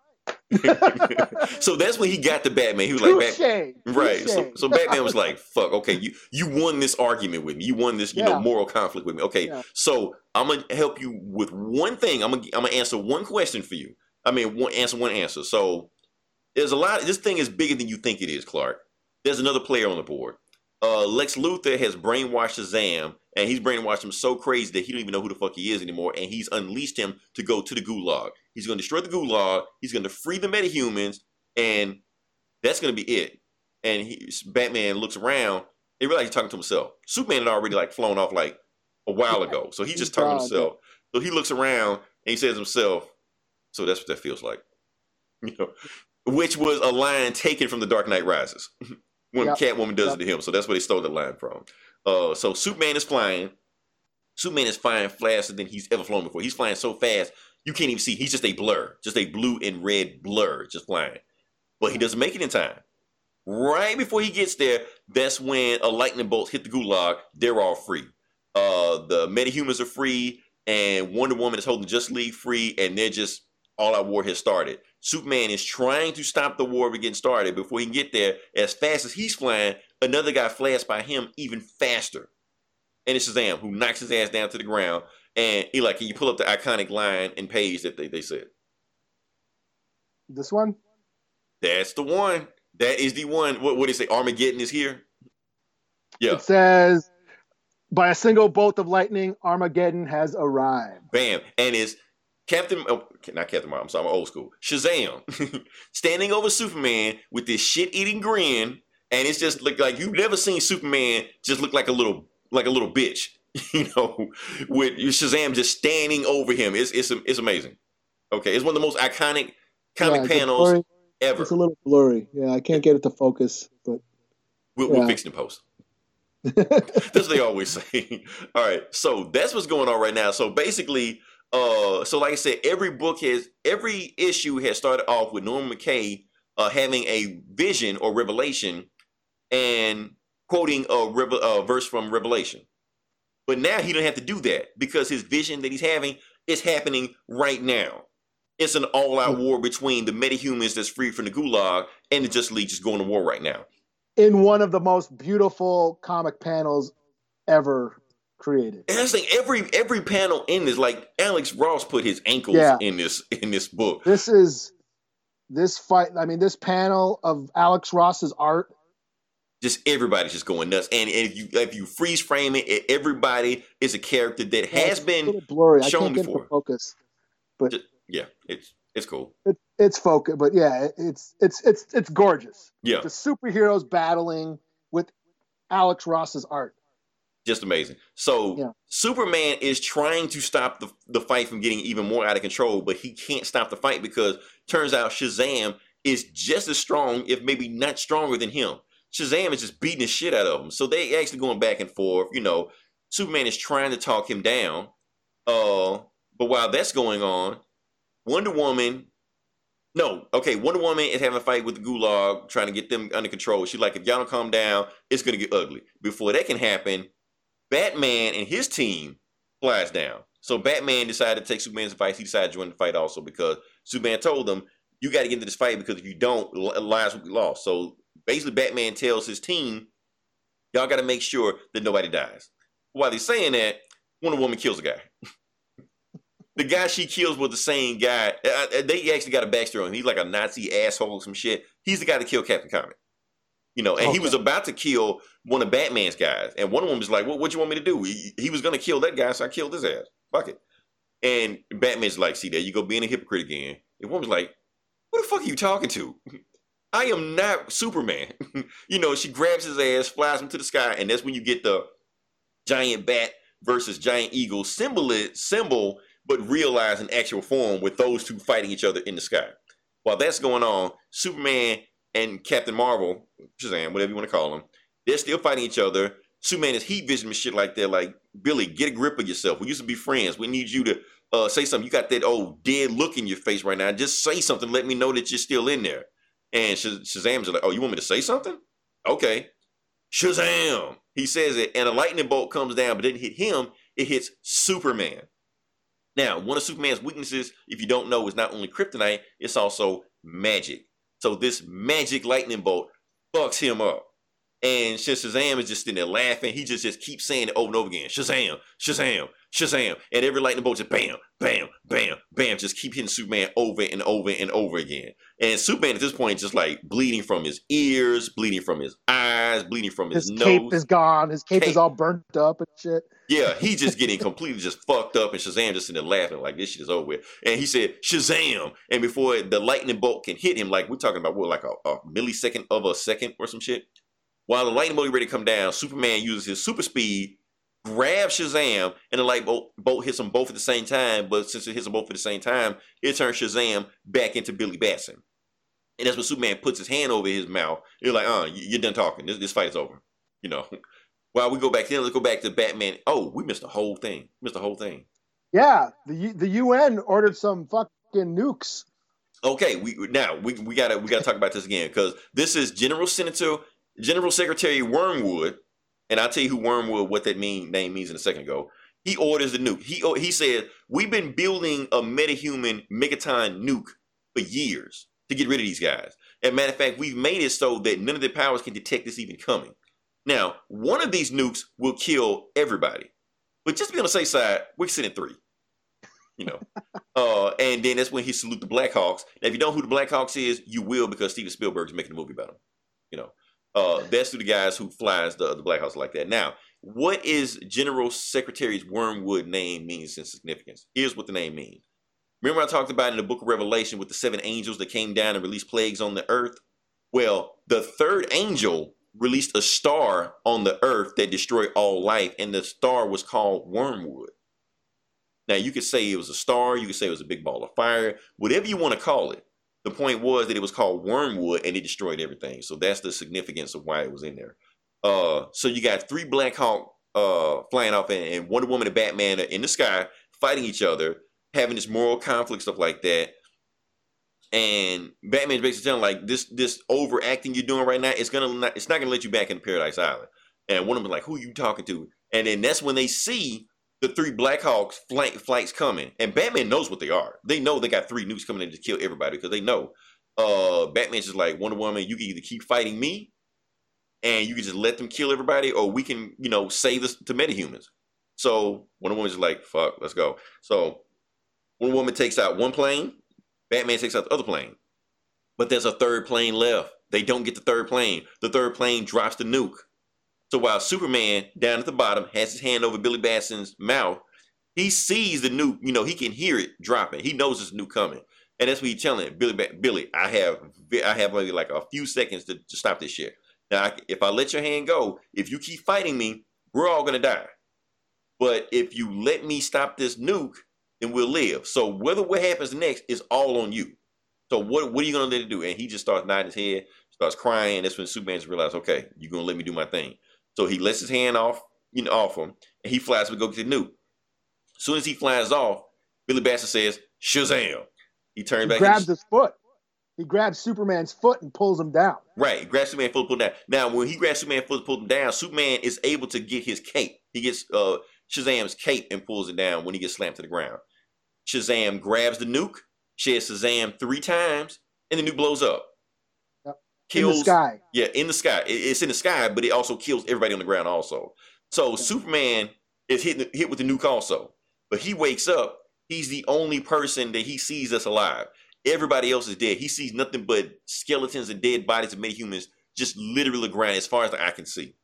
So that's when he got to Batman. He was like, Touché. So Batman was like, fuck, okay, you won this argument with me. You won this, moral conflict with me. Okay, so I'm going to help you with one thing. I'm going to answer one question for you. I mean, one answer. So there's this thing is bigger than you think it is, Clark. There's another player on the board. Lex Luthor has brainwashed Shazam, and he's brainwashed him so crazy that he don't even know who the fuck he is anymore, and he's unleashed him to go to the Gulag. He's going to destroy the Gulag, he's going to free the metahumans, and that's going to be it. And Batman looks around, and realizes he's talking to himself. Superman had already flown off a while ago, so he's just talking to himself. So he looks around, and he says to himself, so that's what that feels like. Which was a line taken from The Dark Knight Rises. When Catwoman does it to him. So that's where they stole the line from. So Superman is flying. Superman is flying faster than he's ever flown before. He's flying so fast, you can't even see. He's just a blur. Just a blue and red blur just flying. But he doesn't make it in time. Right before he gets there, that's when a lightning bolt hit the Gulag. They're all free. The metahumans are free, and Wonder Woman is holding the Justice League free, and they're just, all our war has started. Superman is trying to stop the war from getting started. Before he can get there, as fast as he's flying, another guy flashes by him even faster. And it's Shazam, who knocks his ass down to the ground. And Eli, can you pull up the iconic line and page that they said? This one? That's the one. That is the one. What did it say? Armageddon is here? Yeah. It says, by a single bolt of lightning, Armageddon has arrived. Bam. And it's I'm old school. Shazam. Standing over Superman with this shit-eating grin. And it's just like you've never seen Superman just look like a little bitch, you know, with Shazam just standing over him. It's amazing. Okay, it's one of the most iconic comic panels ever. It's a little blurry. Yeah, I can't get it to focus, but we'll fix it in post. That's what they always say. All right, so that's what's going on right now. So basically, so like I said, every issue has started off with Norman McKay having a vision or revelation and quoting a verse from Revelation. But now he doesn't have to do that because his vision that he's having is happening right now. It's an all-out war between the metahumans that's free from the Gulag and the Justice League just going to war right now. In one of the most beautiful comic panels ever created. And that's like every panel in this, like Alex Ross put his ankles in this book. This panel of Alex Ross's art, just everybody's just going nuts, and if you freeze frame it, everybody is a character that has been blurry. Shown before. Focus, but it's cool. It's focus, but it's gorgeous. Yeah, the superheroes battling with Alex Ross's art, just amazing. So Superman is trying to stop the fight from getting even more out of control, but he can't stop the fight because turns out Shazam is just as strong, if maybe not stronger than him. Shazam is just beating the shit out of him. So they actually going back and forth. You know, Superman is trying to talk him down. But while that's going on, Wonder Woman is having a fight with the Gulag, trying to get them under control. She's like, if y'all don't calm down, it's going to get ugly. Before that can happen, Batman and his team flies down. So Batman decided to take Superman's advice. He decided to join the fight also because Superman told him, you got to get into this fight because if you don't, lives will be lost. So basically, Batman tells his team, y'all got to make sure that nobody dies. While he's saying that, Wonder Woman kills a guy. The guy she kills was the same guy. They actually got a backstory on him. He's like a Nazi asshole, some shit. He's the guy that killed Captain Comet. You know, and he was about to kill one of Batman's guys. And Wonder Woman's like, what do you want me to do? He was going to kill that guy, so I killed his ass. Fuck it. And Batman's like, see, there you go, being a hypocrite again. And Woman's like, who the fuck are you talking to? I am not Superman. You know, she grabs his ass, flies him to the sky, and that's when you get the giant bat versus giant eagle symbol, but realized in actual form with those two fighting each other in the sky. While that's going on, Superman and Captain Marvel, Shazam, whatever you want to call them, they're still fighting each other. Superman is heat vision and shit like that. Like, Billy, get a grip of yourself. We used to be friends. We need you to say something. You got that old dead look in your face right now. Just say something. Let me know that you're still in there. And Shazam's like, oh, you want me to say something? Okay. Shazam! He says it, and a lightning bolt comes down, but didn't hit him. It hits Superman. Now, one of Superman's weaknesses, if you don't know, is not only kryptonite, it's also magic. So this magic lightning bolt fucks him up. And Shazam is just in there laughing. He just keeps saying it over and over again. Shazam! Shazam! Shazam! And every lightning bolt just bam, bam, bam, bam. Just keep hitting Superman over and over and over again. And Superman at this point is just like bleeding from his ears, bleeding from his eyes, bleeding from his nose. His cape is gone. His cape is all burnt up and shit. Yeah, he's just getting completely just fucked up. And Shazam just in there laughing like this shit is over with. And he said, Shazam! And before the lightning bolt can hit him, like we're talking about like a millisecond of a second or some shit. While the lightning bolt is ready to come down, Superman uses his super speed, grabs Shazam, and the bolt hits them both at the same time. But since it hits them both at the same time, it turns Shazam back into Billy Batson. And that's when Superman puts his hand over his mouth. He's like, you're done talking. This fight's over. You know, while we go back there, let's go back to Batman. Oh, we missed the whole thing. Yeah, the UN ordered some fucking nukes. Okay, we gotta talk about this again, because this is General Secretary Wormwood, and I'll tell you who Wormwood, what that name means in a second ago. He orders the nuke. He said, we've been building a metahuman megaton nuke for years to get rid of these guys. And matter of fact, we've made it so that none of their powers can detect this even coming. Now, one of these nukes will kill everybody. But just to be on the safe side, we're sending three. You know, and then that's when he salute the Blackhawks. Now, if you know who the Blackhawks is, you will, because Steven Spielberg's making a movie about them. You know, that's who the guys who flies the Blackhawks like that. Now, what is General Secretary's Wormwood name means in significance? Here's what the name means. Remember I talked about in the Book of Revelation with the seven angels that came down and released plagues on the earth? Well, the third angel released a star on the earth that destroyed all life, and the star was called Wormwood. Now, you could say it was a star, you could say it was a big ball of fire, whatever you want to call it. The point was that it was called Wormwood, and it destroyed everything. So that's the significance of why it was in there. So you got three Black Hawk flying off, and Wonder Woman and Batman are in the sky fighting each other, having this moral conflict, stuff like that. And Batman's basically telling, like, this overacting you're doing right now, it's not gonna let you back into Paradise Island. And Wonder Woman's like, who are you talking to? And then that's when they see the three Blackhawks flights coming, and Batman knows what they are. They know they got three nukes coming in to kill everybody, because they know. Batman's just like, Wonder Woman, you can either keep fighting me, and you can just let them kill everybody, or we can, you know, save this to metahumans. So Wonder Woman's just like, fuck, let's go. So Wonder Woman takes out one plane, Batman takes out the other plane, but there's a third plane left. They don't get the third plane. The third plane drops the nuke. So while Superman, down at the bottom, has his hand over Billy Batson's mouth, he sees the nuke. You know, he can hear it dropping. He knows this nuke coming. And that's what he's telling him. Billy, I have maybe like a few seconds to stop this shit. Now, if I let your hand go, if you keep fighting me, we're all going to die. But if you let me stop this nuke, then we'll live. So what happens next is all on you. So what are you going to let it do? And he just starts nodding his head, starts crying. That's when Superman realizes, okay, you're going to let me do my thing. So he lets his hand off, you know, off him, and he flies to go get the nuke. As soon as he flies off, Billy Batson says, Shazam. He turns back. He grabs his foot. He grabs Superman's foot and pulls him down. Right. He grabs Superman's foot and pulls him down. Now, when he grabs Superman's foot and pulls him down, Superman is able to get his cape. He gets Shazam's cape and pulls it down when he gets slammed to the ground. Shazam grabs the nuke, sheds Shazam three times, and the nuke blows up. Kills, in the sky. Yeah, in the sky. It's in the sky, but it also kills everybody on the ground also. So Superman is hit with the nuke also. But he wakes up. He's the only person that he sees that's alive. Everybody else is dead. He sees nothing but skeletons and dead bodies of many humans just literally ground as far as the eye can see.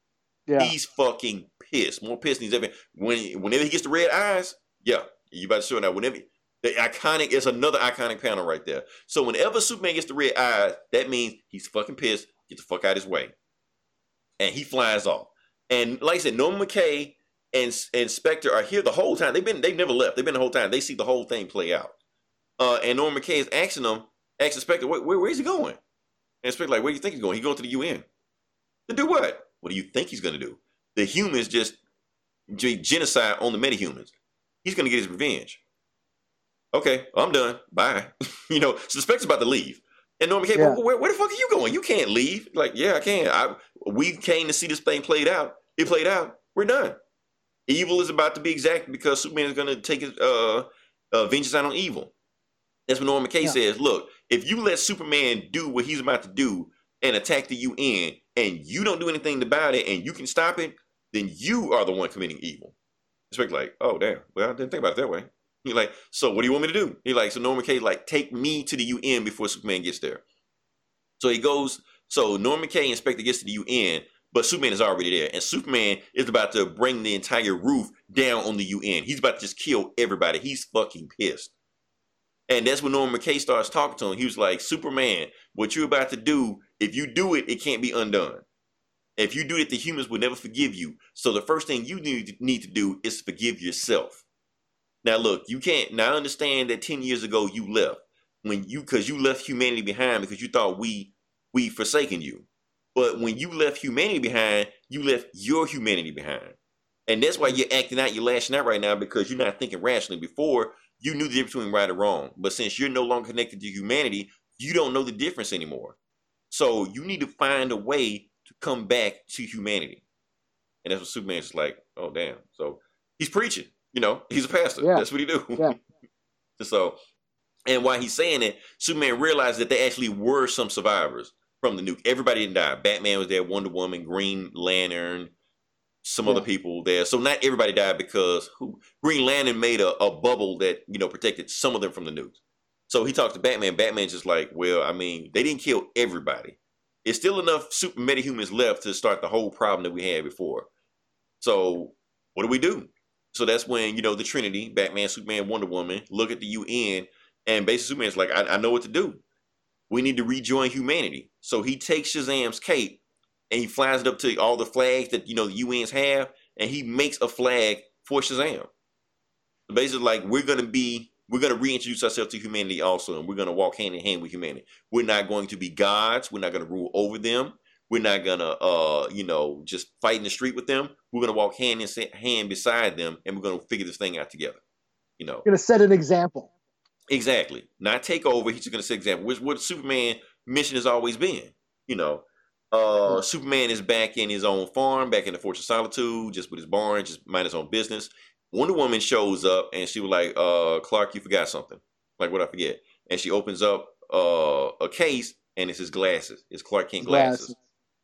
Yeah. He's fucking pissed. More pissed than he's ever. Whenever he gets the red eyes, yeah, you about to show it now. It's another iconic panel right there. So whenever Superman gets the red eyes, that means he's fucking pissed. Get the fuck out of his way. And he flies off. And like I said, Norman McKay and Spectre are here the whole time. They've never left. They've been the whole time. They see the whole thing play out. And Norman McKay is asking Spectre, where's he going? And Spectre like, where do you think he's going? He's going to the UN. To do what? What do you think he's going to do? The humans just genocide on the metahumans. He's going to get his revenge. Okay, I'm done. Bye. You know, Spectre's about to leave. And Norman McKay, yeah. Where the fuck are you going? You can't leave. Like, yeah, I can. We came to see this thing played out. It played out. We're done. Evil is about to be exacted because Superman is going to take his vengeance out on evil. That's what Norman McKay says. Look, if you let Superman do what he's about to do and attack the UN and you don't do anything about it and you can stop it, then you are the one committing evil. Spectre's like, oh, damn. Well, I didn't think about it that way. He's like, so what do you want me to do? He's like, so Norman McKay, like, take me to the UN before Superman gets there. So he goes, so Norman McKay and Spectre gets to the UN, but Superman is already there. And Superman is about to bring the entire roof down on the UN. He's about to just kill everybody. He's fucking pissed. And that's when Norman McKay starts talking to him. He was like, Superman, what you're about to do, if you do it, it can't be undone. If you do it, the humans will never forgive you. So the first thing you need to do is forgive yourself. Now, look, you can't now understand that 10 years ago you left because you left humanity behind because you thought we forsaken you. But when you left humanity behind, you left your humanity behind. And that's why you're acting out, you're lashing out right now because you're not thinking rationally. Before, you knew the difference between right or wrong. But since you're no longer connected to humanity, you don't know the difference anymore. So you need to find a way to come back to humanity. And that's what Superman's just like, oh, damn. So he's preaching, you know, he's a pastor. Yeah. That's what he do. Yeah. So, and while he's saying it, Superman realized that there actually were some survivors from the nuke. Everybody didn't die. Batman was there, Wonder Woman, Green Lantern, some other people there. So not everybody died because Green Lantern made a bubble that, you know, protected some of them from the nukes. So he talks to Batman. Batman's just like, well, I mean, they didn't kill everybody. It's still enough super metahumans left to start the whole problem that we had before. So what do we do? So that's when, you know, the Trinity, Batman, Superman, Wonder Woman, look at the UN, and basically Superman's like, I know what to do. We need to rejoin humanity. So he takes Shazam's cape and he flies it up to all the flags that, you know, the UNs have, and he makes a flag for Shazam. So basically, like, we're going to reintroduce ourselves to humanity also, and we're going to walk hand in hand with humanity. We're not going to be gods. We're not going to rule over them. We're not going to, you know, just fight in the street with them. We're going to walk hand in hand beside them, and we're going to figure this thing out together. You know, going to set an example. Exactly. Not take over. He's just going to set an example, which what Superman's mission has always been. You know, Superman is back in his own farm, back in the Fortress of Solitude, just with his barn, just mind his own business. Wonder Woman shows up and she was like, Clark, you forgot something. Like, what I forget? And she opens up a case and it's his glasses. It's Clark Kent glasses.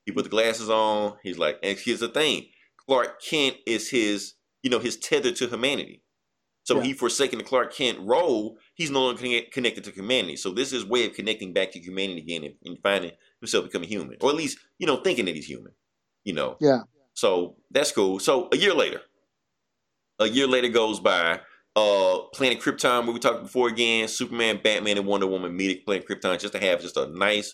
He put the glasses on. He's like, and here's the thing. Clark Kent is his, you know, his tether to humanity. So he forsaken the Clark Kent role. He's no longer connected to humanity. So this is his way of connecting back to humanity again and finding himself becoming human. Or at least, you know, thinking that he's human, you know. Yeah. So that's cool. So a year later goes by, Planet Krypton, where we talked before again, Superman, Batman, and Wonder Woman meet at Planet Krypton just to have just a nice,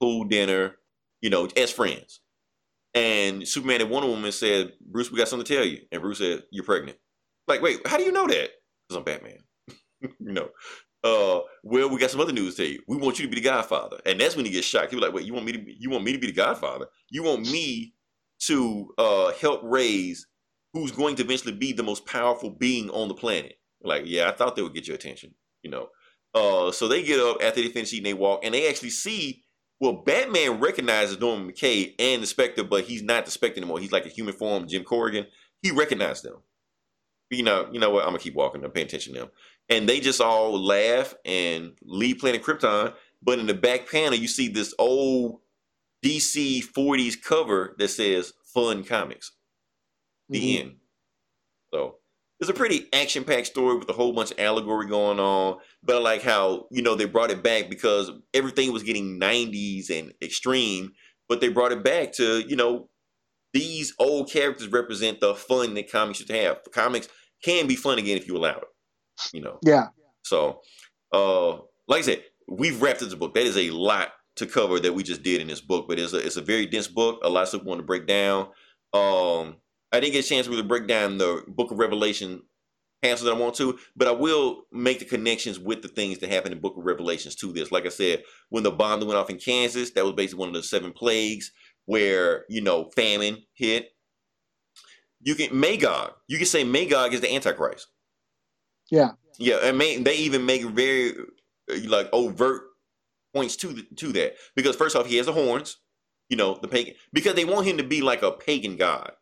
cool dinner, you know, as friends. And Superman and Wonder Woman said, Bruce, we got something to tell you. And Bruce said, you're pregnant. Like, wait, how do you know that? Because I'm Batman. You know. Well, we got some other news to tell you. We want you to be the Godfather. And that's when he gets shocked. He was like, wait, you want me to be the Godfather? You want me to help raise who's going to eventually be the most powerful being on the planet? Like, yeah, I thought they would get your attention, you know. So they get up after they finish eating, they walk, and they actually see, well, Batman recognizes Norman McKay and the Spectre, but he's not the Spectre anymore. He's like a human form, Jim Corrigan. He recognized them. You know what? I'm going to keep walking. I'm paying attention to them. And they just all laugh and leave Planet Krypton. But in the back panel, you see this old DC 40s cover that says Fun Comics. The end. So it's a pretty action-packed story with a whole bunch of allegory going on, but I like how, you know, they brought it back because everything was getting 90s and extreme, but they brought it back to, you know, these old characters represent the fun that comics should have. Comics can be fun again if you allow it, you know. Yeah. So like I said, we've wrapped up the book. That is a lot to cover that we just did in this book, but it's a very dense book, a lot of stuff we want to break down. I didn't get a chance to really break down the Book of Revelation answer that I want to, but I will make the connections with the things that happen in Book of Revelations to this. Like I said, when the bomb that went off in Kansas, that was basically one of the 7 plagues where, you know, famine hit. You can say Magog is the Antichrist. Yeah. Yeah. And they even make very like overt points to that, because first off, he has the horns, you know, the pagan, because they want him to be like a pagan god.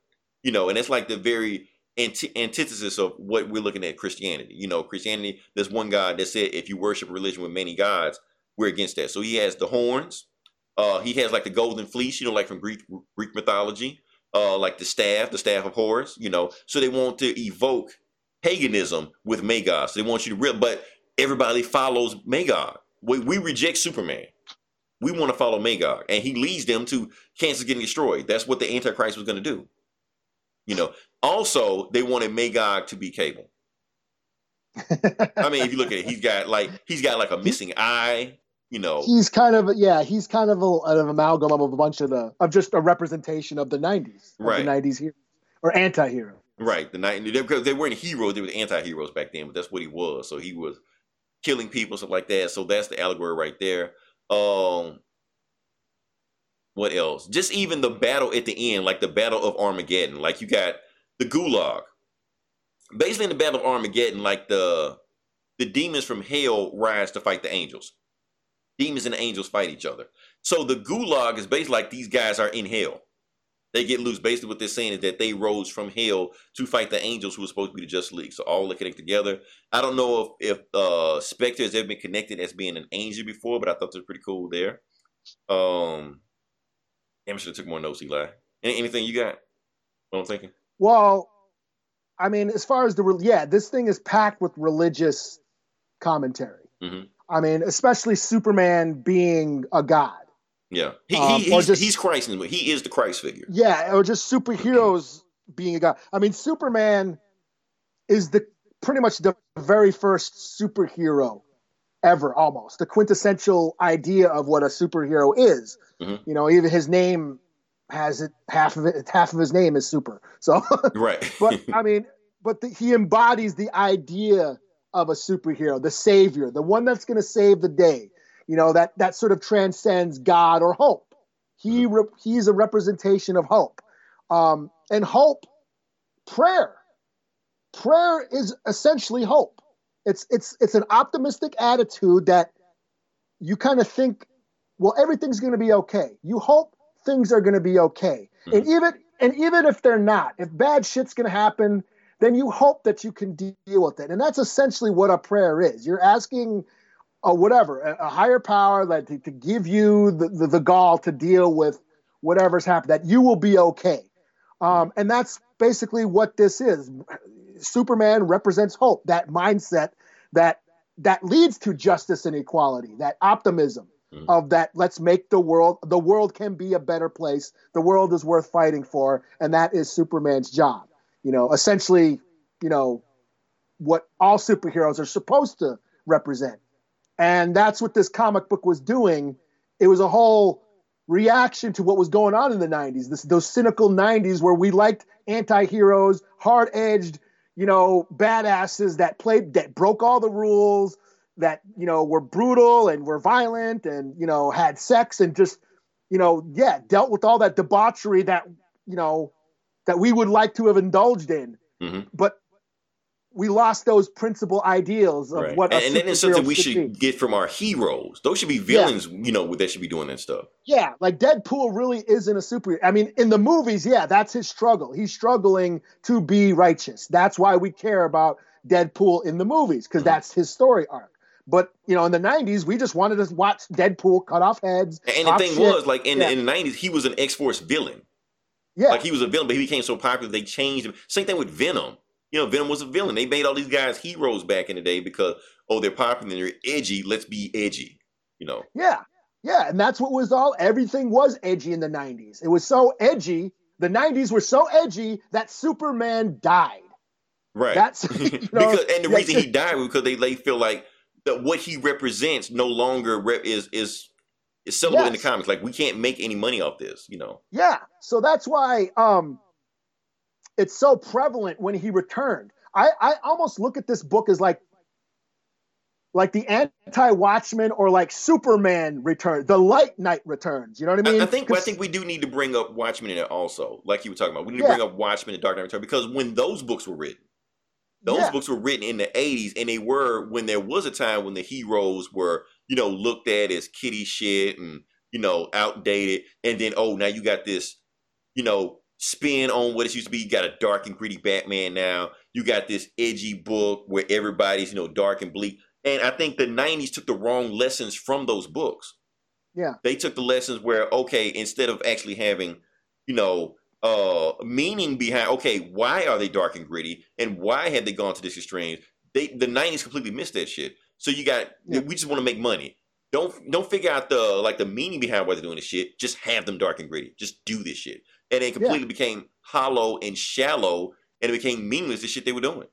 You know, and it's like the very antithesis of what we're looking at Christianity. You know, Christianity, there's one God that said, if you worship a religion with many gods, we're against that. So he has the horns. He has like the golden fleece, you know, like from Greek mythology, like the staff of Horus, you know. So they want to evoke paganism with Magog. So they want you to but everybody follows Magog. We reject Superman. We want to follow Magog. And he leads them to Kansas getting destroyed. That's what the Antichrist was going to do. You know, also they wanted Magog to be Cable. I mean, if you look at it, he's got like a missing eye, you know. He's kind of an amalgam of a bunch of just a representation of the 90s. Right. The 90s hero or anti-hero. Right. The 90s, because they weren't heroes, they were anti-heroes back then, but that's what he was. So he was killing people, stuff like that. So that's the allegory right there. What else? Just even the battle at the end, like the Battle of Armageddon. Like you got the Gulag. Basically in the Battle of Armageddon, like the the demons from hell rise to fight the angels. Demons and angels fight each other. So the gulag is basically like these guys are in hell. They get loose. Basically what they're saying is that they rose from hell to fight the angels who were supposed to be the Justice League. So all are connected together. I don't know if Spectre has ever been connected as being an angel before, but I thought that was pretty cool there. Damn, I should have took more notes, Eli. Anything you got? What I'm thinking? Well, I mean, as far as this thing is packed with religious commentary. Mm-hmm. I mean, especially Superman being a god. Yeah, he's Christ, but he is the Christ figure. Yeah, or just superheroes being a god. I mean, Superman is pretty much the very first superhero ever, almost the quintessential idea of what a superhero is. Mm-hmm. You know, even his name has it. Half of his name is super. So right, but he embodies the idea of a superhero, the savior, the one that's going to save the day. You know, that sort of transcends God or hope. He's a representation of hope. And hope, prayer. Prayer is essentially hope. It's an optimistic attitude that you kind of think, well, everything's going to be okay. You hope things are going to be okay. Mm-hmm. And even if they're not, if bad shit's going to happen, then you hope that you can deal with it. And that's essentially what a prayer is. You're asking a higher power, like, to give you the gall to deal with whatever's happened, that you will be okay. And that's basically what this is. Superman represents hope, that mindset that leads to justice and equality, that optimism of that let's make the world can be a better place, the world is worth fighting for, and that is Superman's job. You know, essentially, you know, what all superheroes are supposed to represent. And that's what this comic book was doing. It was a whole reaction to what was going on in the 90s, those cynical 90s where we liked anti-heroes, hard-edged, you know, badasses that broke all the rules, that, you know, were brutal and were violent and, you know, had sex and just, you know, dealt with all that debauchery that, you know, that we would like to have indulged in. Mm-hmm. But we lost those principal ideals of what a superhero should be. And that is something we should get from our heroes. Those should be villains, you know, that should be doing that stuff. Yeah, like Deadpool really isn't a superhero. I mean, in the movies, that's his struggle. He's struggling to be righteous. That's why we care about Deadpool in the movies, because that's his story arc. But, you know, in the 90s, we just wanted to watch Deadpool cut off heads. And the thing was, like, in the 90s, he was an X-Force villain. Yeah. Like, he was a villain, but he became so popular, they changed him. Same thing with Venom. You know, Venom was a villain. They made all these guys heroes back in the day because, oh, they're popular and they're edgy. Let's be edgy, you know. Yeah, yeah. And that's what was everything was edgy in the 90s. It was so edgy. The 90s were so edgy that Superman died. Right. That's, you know, the reason he died was because they feel like that what he represents no longer is sellable in the comics. Like, we can't make any money off this, you know. Yeah, so that's why... it's so prevalent when he returned. I almost look at this book as like the anti-Watchmen or like Superman return, the Light Knight returns. You know what I mean? I think we do need to bring up Watchmen in it also, like you were talking about. We need to bring up Watchmen and Dark Knight Return, because when those books were written, books were written in the 80s, and they were when there was a time when the heroes were, you know, looked at as kiddie shit and, you know, outdated. And then, oh, now you got this, you know, spin on what it used to be. You got a dark and gritty Batman now. You got this edgy book where everybody's, you know, dark and bleak. And I think the 90s took the wrong lessons from those books. Yeah. They took the lessons where, okay, instead of actually having, you know, meaning behind, okay, why are they dark and gritty? And why had they gone to this extreme? The 90s completely missed that shit. So you got, we just want to make money. Don't figure out the meaning behind why they're doing this shit. Just have them dark and gritty. Just do this shit. And it completely became hollow and shallow, and it became meaningless, the shit they were doing.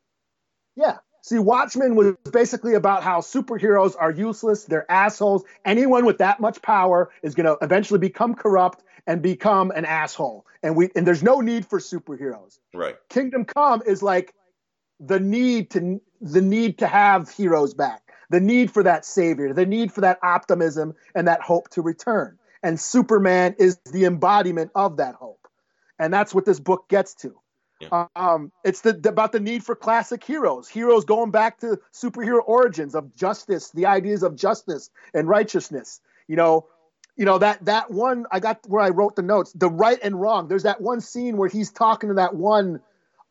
Yeah. See, Watchmen was basically about how superheroes are useless, they're assholes. Anyone with that much power is going to eventually become corrupt and become an asshole. And there's no need for superheroes. Right. Kingdom Come is like the need to have heroes back, the need for that savior, the need for that optimism and that hope to return. And Superman is the embodiment of that hope. And that's what this book gets to. Yeah. It's about the need for classic heroes going back to superhero origins of justice, the ideas of justice and righteousness. You know that one I got where I wrote the notes, the right and wrong. There's that one scene where he's talking to that one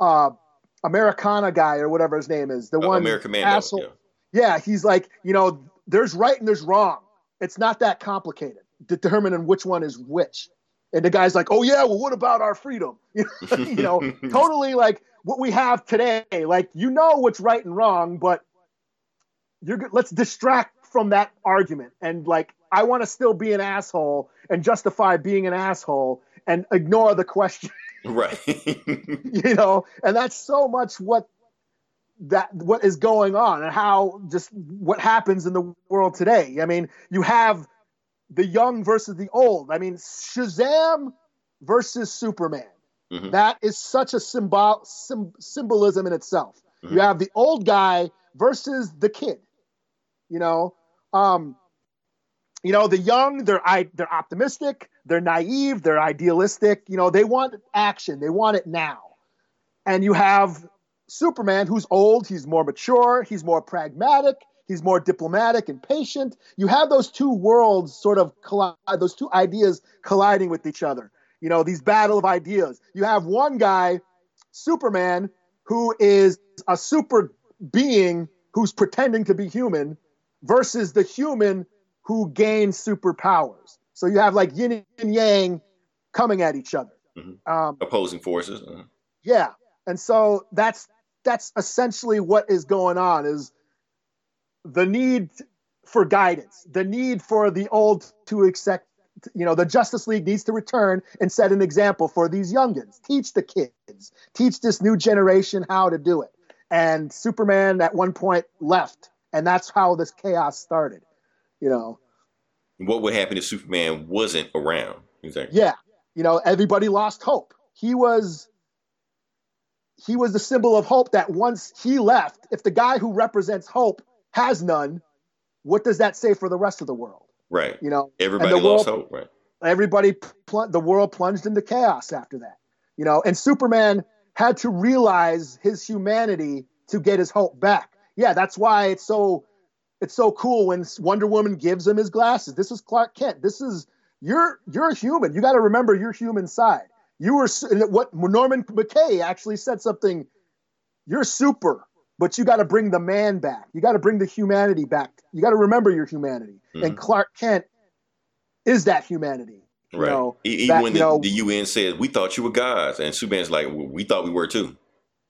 Americana guy or whatever his name is, the one American asshole. Mando, yeah, he's like, there's right and there's wrong. It's not that complicated determining which one is which. And the guy's like, oh, yeah, well, what about our freedom? Totally like what we have today. Like, what's right and wrong, but let's distract from that argument. And like, I want to still be an asshole and justify being an asshole and ignore the question. Right. And that's so much what is going on and how just what happens in the world today. I mean, you have the young versus the old. I mean, Shazam versus Superman. Mm-hmm. That is such a symbolism in itself. Mm-hmm. You have the old guy versus the kid. The young, they're optimistic, they're naive, they're idealistic. They want action. They want it now. And you have Superman, who's old, he's more mature, he's more pragmatic. He's more diplomatic and patient. You have those two worlds sort of collide, those two ideas colliding with each other. These battle of ideas. You have one guy, Superman, who is a super being who's pretending to be human versus the human who gains superpowers. So you have like yin and yang coming at each other. Mm-hmm. Opposing forces. Uh-huh. Yeah. And so that's essentially what is going on is the need for guidance, the need for the old to accept, the Justice League needs to return and set an example for these youngins. Teach the kids, teach this new generation how to do it. And Superman at one point left, and that's how this chaos started. What would happen if Superman wasn't around? Exactly. Yeah. Everybody lost hope. He was the symbol of hope that once he left, if the guy who represents hope has none, what does that say for the rest of the world? Right. Everybody lost hope, right? Everybody, the world plunged into chaos after that. And Superman had to realize his humanity to get his hope back. Yeah, that's why it's so cool when Wonder Woman gives him his glasses. This is Clark Kent. This is you're human. You got to remember your human side. What Norman McKay actually said something. You're super. But you got to bring the man back. You got to bring the humanity back. You got to remember your humanity. Mm-hmm. And Clark Kent is that humanity. Right. Even when the UN says, we thought you were gods. And Superman's like, we thought we were too.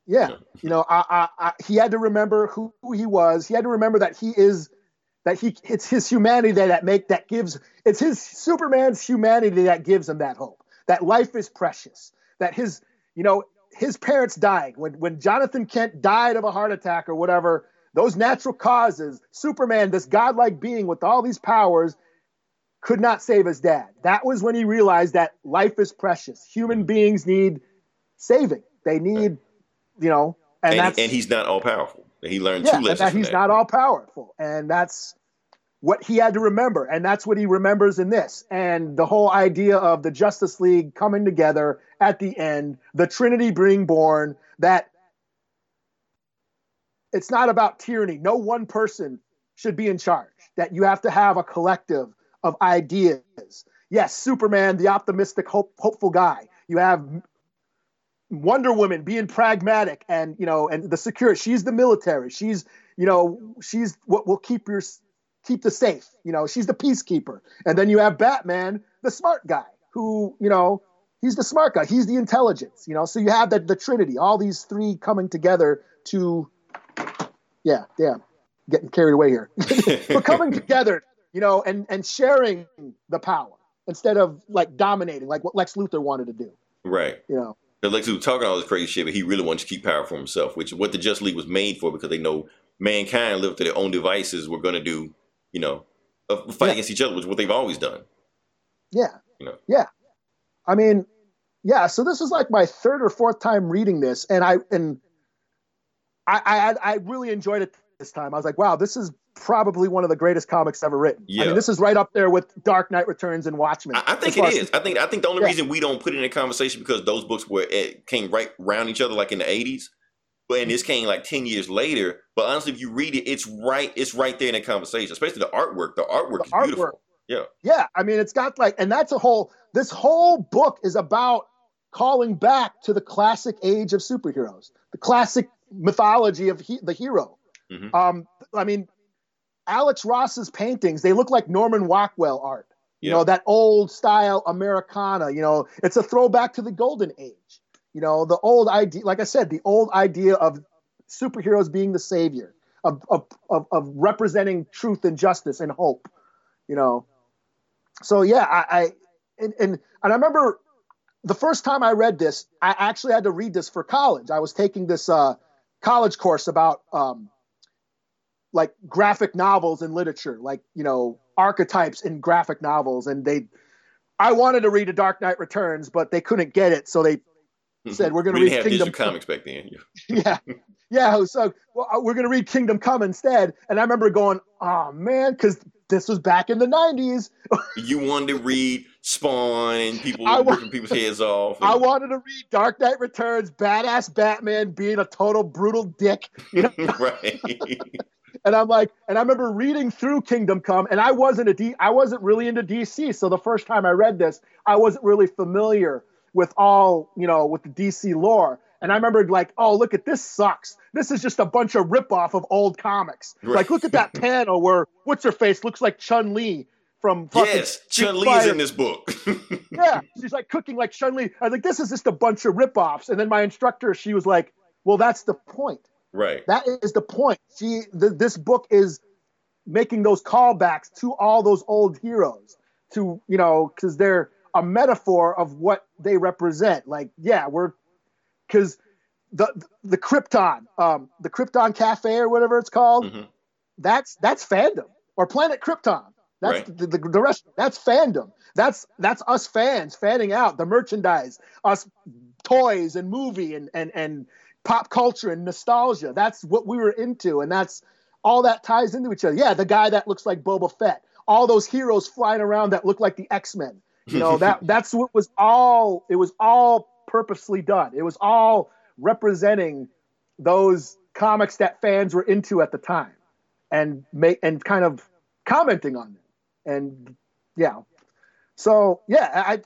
Yeah. He had to remember who he was. He had to remember that it's his humanity it's his Superman's humanity that gives him that hope. That life is precious. That his parents dying, when Jonathan Kent died of a heart attack or whatever, those natural causes, Superman, this godlike being with all these powers, could not save his dad. That was when he realized that life is precious. Human beings need saving. They need, and he's not all powerful. He learned two lessons. And he's not all powerful. And that's what he had to remember. And that's what he remembers in this. And the whole idea of the Justice League coming together at the end, the Trinity being born, that it's not about tyranny. No one person should be in charge, that you have to have a collective of ideas. Yes, Superman, the optimistic, hopeful guy. You have Wonder Woman being pragmatic and the security. She's the military. She's what will keep the safe. She's the peacekeeper. And then you have Batman, the smart guy, who, he's the smart guy. He's the intelligence. So you have the Trinity, all these three coming together to, getting carried away here. But coming together, and sharing the power instead of like dominating, like what Lex Luthor wanted to do. Right. But Lex Luthor talking all this crazy shit, but he really wanted to keep power for himself, which is what the Justice League was made for, because they know mankind lived to their own devices. We're going to do, a fight against each other, which is what they've always done. Yeah. Yeah. I mean, yeah. So this is like my third or fourth time reading this, and I really enjoyed it this time. I was like, wow, this is probably one of the greatest comics ever written. Yeah. I mean, this is right up there with Dark Knight Returns and Watchmen. I think it is. I think the only reason we don't put it in a conversation because those books were came right around each other, like in the 80s. But and this came like 10 years later. But honestly, if you read it, it's right there in the conversation, especially the artwork. The artwork is beautiful. Yeah. Yeah. I mean, it's got like, and that's a whole, this whole book is about calling back to the classic age of superheroes, the classic mythology of the hero. Mm-hmm. I mean, Alex Ross's paintings, they look like Norman Rockwell art, you know, that old style Americana, you know, it's a throwback to the golden age, you know, the old idea, like I said, the old idea of superheroes being the savior, of representing truth and justice and hope, you know? So yeah, I remember the first time I read this, I actually had to read this for college. I was taking this college course about, like graphic novels and literature, like, you know, archetypes in graphic novels. And I wanted to read a Dark Knight Returns, but they couldn't get it. So they said, we're going to read Kingdom Come. Back then. Yeah. Yeah. So we're going to read Kingdom Come instead. And I remember going, oh man, cause this was back in the 90s. You wanted to read Spawn and people ripping people's heads off. I wanted to read Dark Knight Returns, badass Batman being a total brutal dick, you know? Right. And I'm like, and I remember reading through Kingdom Come, and I wasn't really into DC. So the first time I read this, I wasn't really familiar with all, you know, with the DC lore. And I remember like, oh, look at this sucks. This is just a bunch of ripoff of old comics. Right. Like, look at that panel where what's her face looks like Chun-Li from fucking Chun-Li is in this book. Yeah, she's like cooking like Chun-Li. I was like, this is just a bunch of ripoffs. And then my instructor, she was like, well, that's the point. Right. That is the point. This book is making those callbacks to all those old heroes to, you know, because they're a metaphor of what they represent. Like, yeah, because the Krypton, the Krypton Cafe or whatever it's called, mm-hmm. that's fandom. Or Planet Krypton. That's right. the rest. That's fandom. That's us fans fanning out the merchandise, us toys and movie and pop culture and nostalgia. That's what we were into. And that's all that ties into each other. Yeah. The guy that looks like Boba Fett, all those heroes flying around that look like the X-Men, you know, that's what was all, it was all purposely done. It was all representing those comics that fans were into at the time and kind of commenting on them. And yeah. So yeah,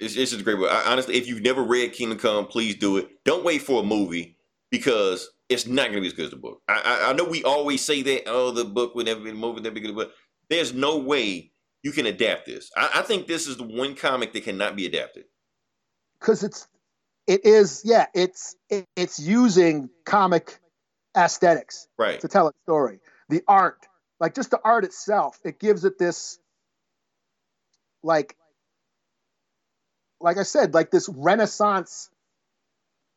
It's just a great book. Honestly, if you've never read Kingdom Come, please do it. Don't wait for a movie because it's not going to be as good as the book. I know we always say that, oh, the book would never be a movie, never be good, but there's no way you can adapt this. I think this is the one comic that cannot be adapted. Because it's using comic aesthetics right. to tell its story. The art, like just the art itself, it gives it this, like I said, like this Renaissance,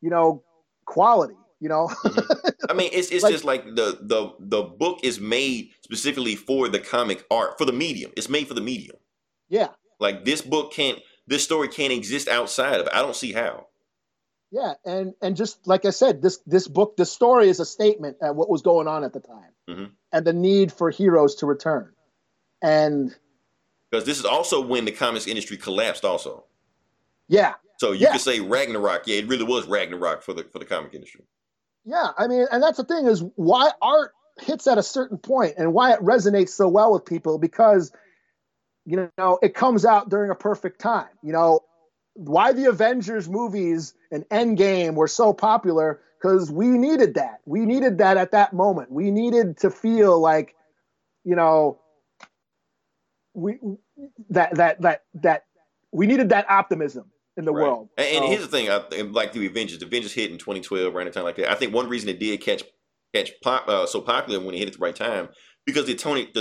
you know, quality, you know. Mm-hmm. I mean, it's like, just like the book is made specifically for the comic art, for the medium. It's made for the medium. Yeah. Like this story can't exist outside of it. I don't see how. Yeah, and just like I said, this book, the story is a statement at what was going on at the time, mm-hmm. and the need for heroes to return, and because this is also when the comics industry collapsed, also. Yeah. So you could say Ragnarok. Yeah, it really was Ragnarok for the comic industry. Yeah, I mean, and that's the thing is why art hits at a certain point and why it resonates so well with people because, you know, it comes out during a perfect time. You know, why the Avengers movies and Endgame were so popular because we needed that. We needed that at that moment. We needed to feel like, you know, we needed that optimism. In the right. world. And here's the thing, like the Avengers hit in 2012, around the time like that. I think one reason it did catch so popular when it hit at the right time, because the 2000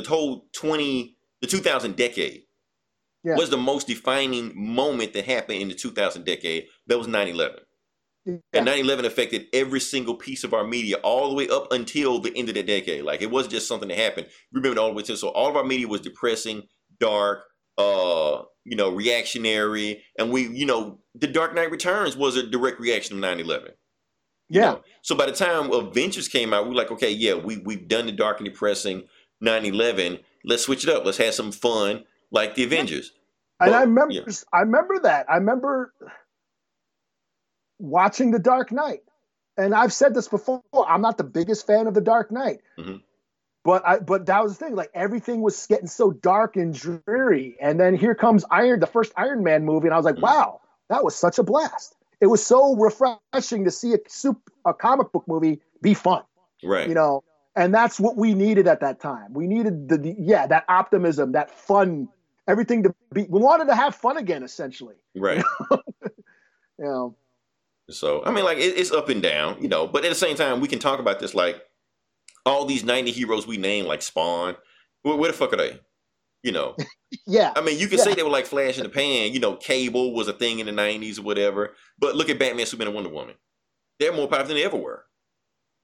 decade was the most defining moment that happened in the 2000 decade. That was 9/11. Yeah. And 9/11 affected every single piece of our media all the way up until the end of the decade. Like it wasn't just something that happened. Remember all the way to, so all of our media was depressing, dark, you know, reactionary, and we, you know, the Dark Knight Returns was a direct reaction of 9/11. Yeah. You know? So by the time Adventures came out, we were like, okay, yeah, we've done the dark and depressing 9/11. Let's switch it up. Let's have some fun like the Avengers. And I remember watching The Dark Knight. And I've said this before, I'm not the biggest fan of The Dark Knight. Mm-hmm. But that was the thing. Like, everything was getting so dark and dreary. And then here comes the first Iron Man movie. And I was like, wow, that was such a blast. It was so refreshing to see a comic book movie be fun. Right. You know, and that's what we needed at that time. We needed that optimism, that fun, everything to be. We wanted to have fun again, essentially. Right. You know. So, I mean, like, it's up and down, you know. But at the same time, we can talk about this, like, all these 90 heroes we named, like Spawn, where the fuck are they? You know? Yeah. I mean, you can say they were like flash in the pan. You know, Cable was a thing in the 90s or whatever. But look at Batman, Superman, and Wonder Woman. They're more popular than they ever were.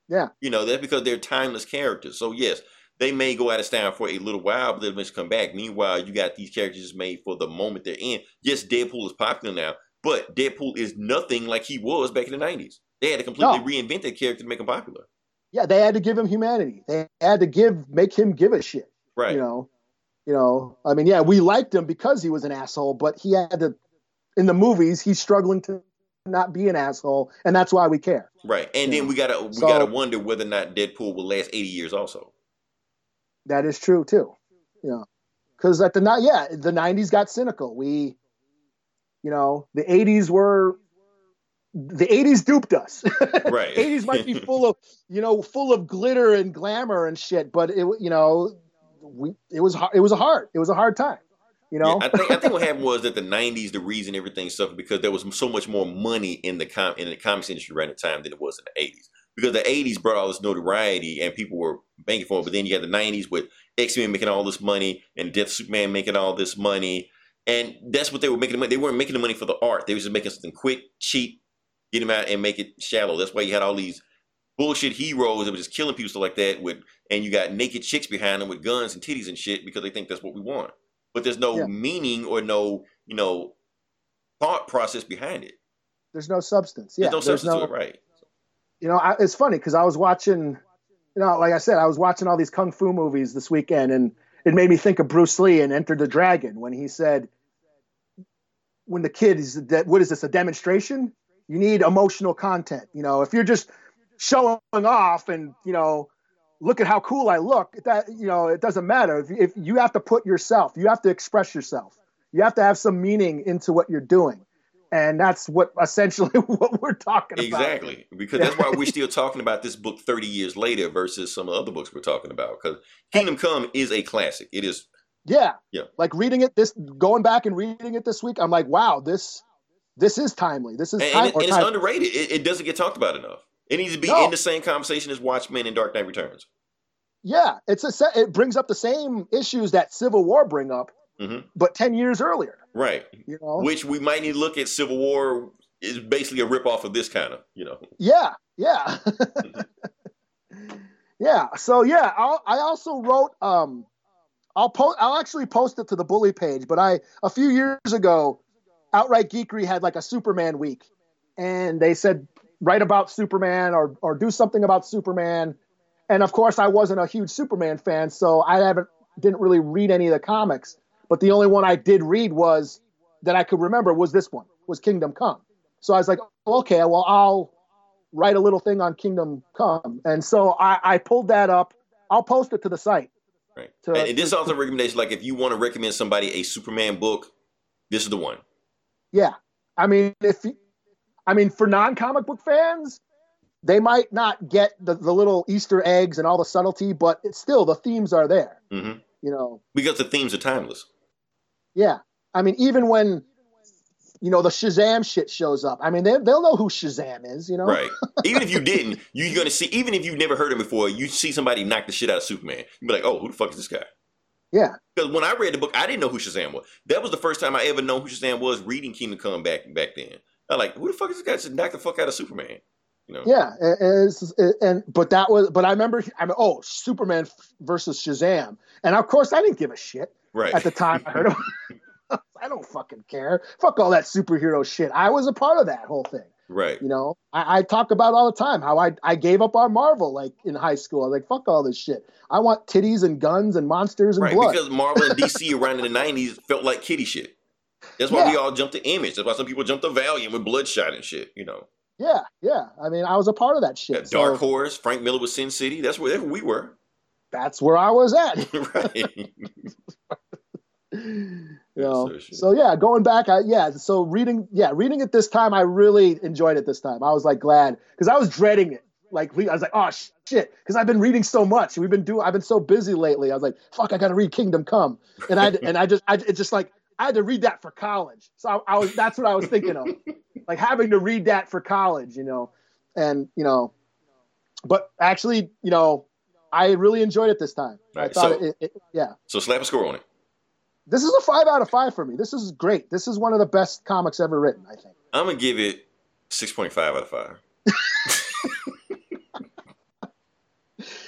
Yeah. You know, that's because they're timeless characters. So, yes, they may go out of style for a little while, but they'll eventually come back. Meanwhile, you got these characters made for the moment they're in. Yes, Deadpool is popular now, but Deadpool is nothing like he was back in the 90s. They had to completely reinvent that character to make him popular. Yeah, they had to give him humanity. They had to make him give a shit. Right. You know. I mean, yeah, we liked him because he was an asshole, but he had to. In the movies, he's struggling to not be an asshole, and that's why we care. Right. And then we gotta wonder whether or not Deadpool will last 80 years. Also, that is true too. You know, because the 90s got cynical. You know, the 80s were. The 80s duped us. Right. 80s might be full of glitter and glamour and shit, but it was a hard time. You know, yeah, I think what happened was that the 90s, the reason everything suffered because there was so much more money in the comics industry right at the time than it was in the 80s. Because the 80s brought all this notoriety and people were banking for it, but then you had the 90s with X-Men making all this money and Death Superman making all this money, and that's what they were making the money. They weren't making the money for the art. They were just making something quick, cheap. Get him out and make it shallow. That's why you had all these bullshit heroes that were just killing people, stuff like that. And you got naked chicks behind them with guns and titties and shit because they think that's what we want. But there's no meaning or no, you know, thought process behind it. There's no substance. Yeah, there's no substance to it, right? You know, it's funny because I was watching, you know, like I said, I was watching all these kung fu movies this weekend, and it made me think of Bruce Lee in Enter the Dragon when he said, "When the kid is, what is this, a demonstration?" You need emotional content. You know, if you're just showing off and, you know, look at how cool I look, that, you know, it doesn't matter. If you have to put yourself, you have to express yourself. You have to have some meaning into what you're doing. And that's essentially what we're talking about. Exactly. Because that's why we're still talking about this book 30 years later versus some of the other books we're talking about. Because Kingdom Come is a classic. It is. Yeah. Yeah. Like going back and reading it this week, I'm like, wow, this is timely. This is timely. And it's underrated. It doesn't get talked about enough. It needs to be in the same conversation as Watchmen and Dark Knight Returns. Yeah, it brings up the same issues that Civil War bring up, but 10 years earlier. Right. You know? Which we might need to look at. Civil War is basically a ripoff of this kind of, you know. Yeah, yeah. Yeah, so yeah, I also wrote, I'll actually post it to the Bully page, but a few years ago, Outright Geekery had like a Superman week, and they said write about Superman or do something about Superman. And of course, I wasn't a huge Superman fan, so I didn't really read any of the comics. But the only one I did read was that I could remember was this one, was Kingdom Come. So I was like, okay, well, I'll write a little thing on Kingdom Come. And so I pulled that up. I'll post it to the site. Right. And this is also a recommendation, like if you want to recommend somebody a Superman book, this is the one. Yeah, I mean, for non-comic book fans, they might not get the little Easter eggs and all the subtlety, but it's still the themes are there. Mm-hmm. You know, because the themes are timeless. Yeah, I mean, even when you know the Shazam shit shows up, I mean, they'll know who Shazam is. You know, right? Even if you didn't, you're gonna see. Even if you've never heard him before, you see somebody knock the shit out of Superman. You'd be like, oh, who the fuck is this guy? Yeah. Because when I read the book, I didn't know who Shazam was. That was the first time I ever known who Shazam was reading Kingdom Come back then. I'm like, who the fuck is this guy that should knock the fuck out of Superman? You know? Yeah. But I remember, Superman versus Shazam. And of course, I didn't give a shit at the time I heard of it. I don't fucking care. Fuck all that superhero shit. I was a part of that whole thing. Right. You know, I talk about all the time how I gave up on Marvel, like, in high school. I was like, fuck all this shit. I want titties and guns and monsters and blood. Because Marvel and DC around in the 90s felt like kitty shit. That's why we all jumped to Image. That's why some people jumped to Valiant with Bloodshot and shit, you know. Yeah, yeah. I mean, I was a part of that shit. Dark Horse, Frank Miller with Sin City. That's where we were. That's where I was at. Right. You know, so yeah, going back, reading it this time, I really enjoyed it this time. I was like glad, because I was dreading it. Like, I was like, oh shit, because I've been reading so much. I've been so busy lately. I was like, fuck, I gotta read Kingdom Come, and I had to read that for college. So that's what I was thinking of, like having to read that for college, you know, and you know, but actually, you know, I really enjoyed it this time. Right. I thought yeah. So slap a score on it. This is a 5 out of 5 for me. This is great. This is one of the best comics ever written, I think. I'm going to give it 6.5 out of 5.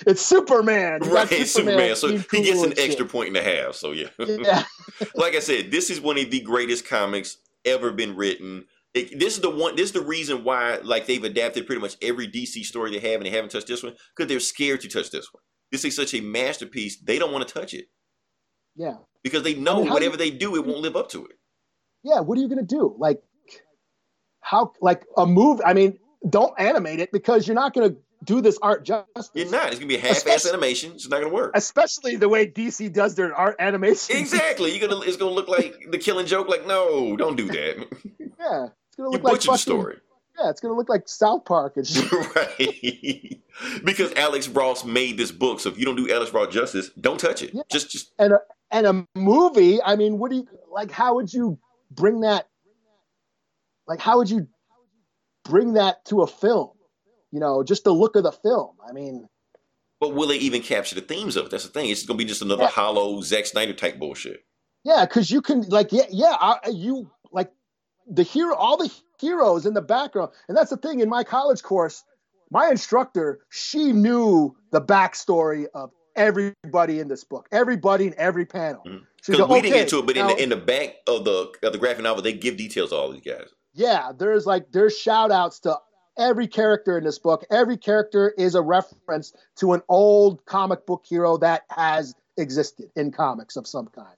It's Superman. Right, it's Superman. So he gets an extra point and a half. So, yeah. Like I said, this is one of the greatest comics ever been written. This is the reason why, like, they've adapted pretty much every DC story they have, and they haven't touched this one, because they're scared to touch this one. This is such a masterpiece. They don't want to touch it. Yeah. Because they know whatever they do, it won't live up to it. Yeah, what are you going to do? Like, a movie? I mean, don't animate it, because you're not going to do this art justice. You're not. It's going to be a half-ass animation. It's not going to work. Especially the way DC does their art animation. Exactly. It's going to look like The Killing Joke. Like, no, don't do that. Yeah. It's going to look like fucking, story. Yeah, it's going to look like South Park and shit. Right. Because Alex Ross made this book, so if you don't do Alex Ross justice, don't touch it. Yeah. Just And a movie, I mean, what do you, like, how would you bring that to a film? You know, just the look of the film. I mean. But will they even capture the themes of it? That's the thing. It's going to be just another hollow Zack Snyder type bullshit. Yeah, because you can, like, you, like, all the heroes in the background. And that's the thing, in my college course, my instructor, she knew the backstory of everybody in this book, everybody in every panel. Because we didn't get to it, but now, in the back of the graphic novel, they give details to all these guys. Yeah, there's shout outs to every character in this book. Every character is a reference to an old comic book hero that has existed in comics of some kind.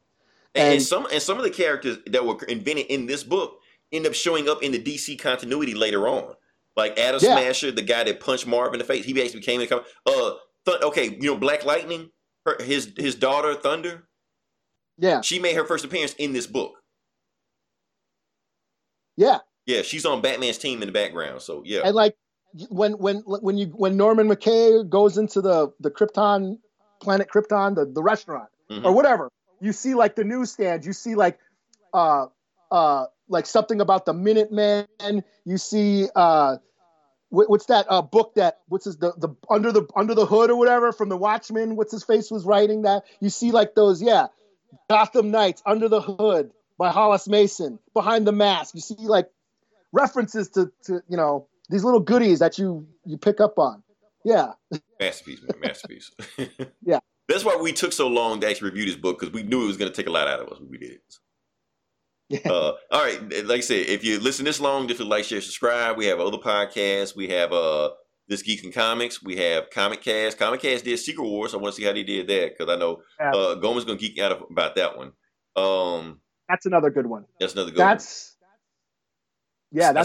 And some of the characters that were invented in this book end up showing up in the DC continuity later on. Like Adam Smasher, the guy that punched Marv in the face, he actually became in the comic. Black Lightning, his daughter Thunder. Yeah, she made her first appearance in this book. Yeah, yeah, she's on Batman's team in the background. So yeah, and like when Norman McKay goes into the Krypton, Planet Krypton, the restaurant or whatever, you see like the newsstand, you see like something about the Minutemen, you see. What's that book that? What's his the under the hood or whatever from the Watchmen? What's his face was writing that? You see like those, Gotham Knights, Under the Hood by Hollis Mason, Behind the Mask. You see like references to you know these little goodies that you pick up on. Yeah, masterpiece. Yeah, that's why we took so long to actually review this book, because we knew it was going to take a lot out of us when we did it. All right, like I said, if you listen this long, just like, share, subscribe. We have other podcasts. We have This Geek and Comics. We have Comic Cast. Comic Cast did Secret Wars. I want to see how they did that, because I know Gomer's going to geek out about that one. That's another good one. That's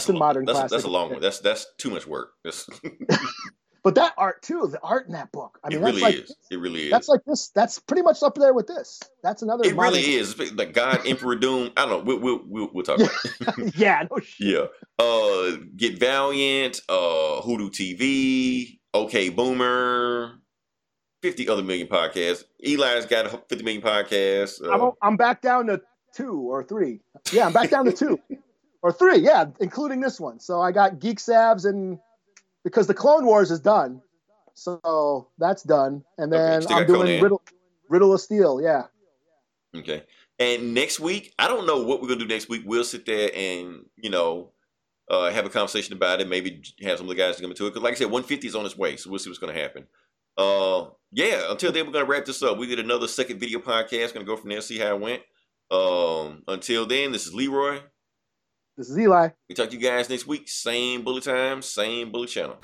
in modern classics. That's a long one. That's too much work. But that art too, the art in that book. I mean, It really is. That's like this. That's pretty much up there with this. That's another. It really is. Like God, Emperor Doom. I don't know. We'll talk about it. Get Valiant. Hoodoo TV. OK Boomer. 50 other million podcasts. Eli's got 50 million podcasts. I'm back down to 2 or 3. Yeah, I'm back down to 2 or 3. Yeah, including this one. So I got Geek Sabs and. Because the Clone Wars is done, so that's done, and then I'm doing Riddle of Steel, yeah. Okay, and next week, I don't know what we're gonna do next week. We'll sit there and have a conversation about it. Maybe have some of the guys come into it, because like I said, 150 is on its way, so we'll see what's gonna happen. Until then, we're gonna wrap this up. We did another second video podcast. Gonna go from there, see how it went. Until then, this is Leroy. This is Eli. We talk to you guys next week. Same bully time, same bully channel.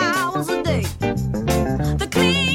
Hours a day. The clean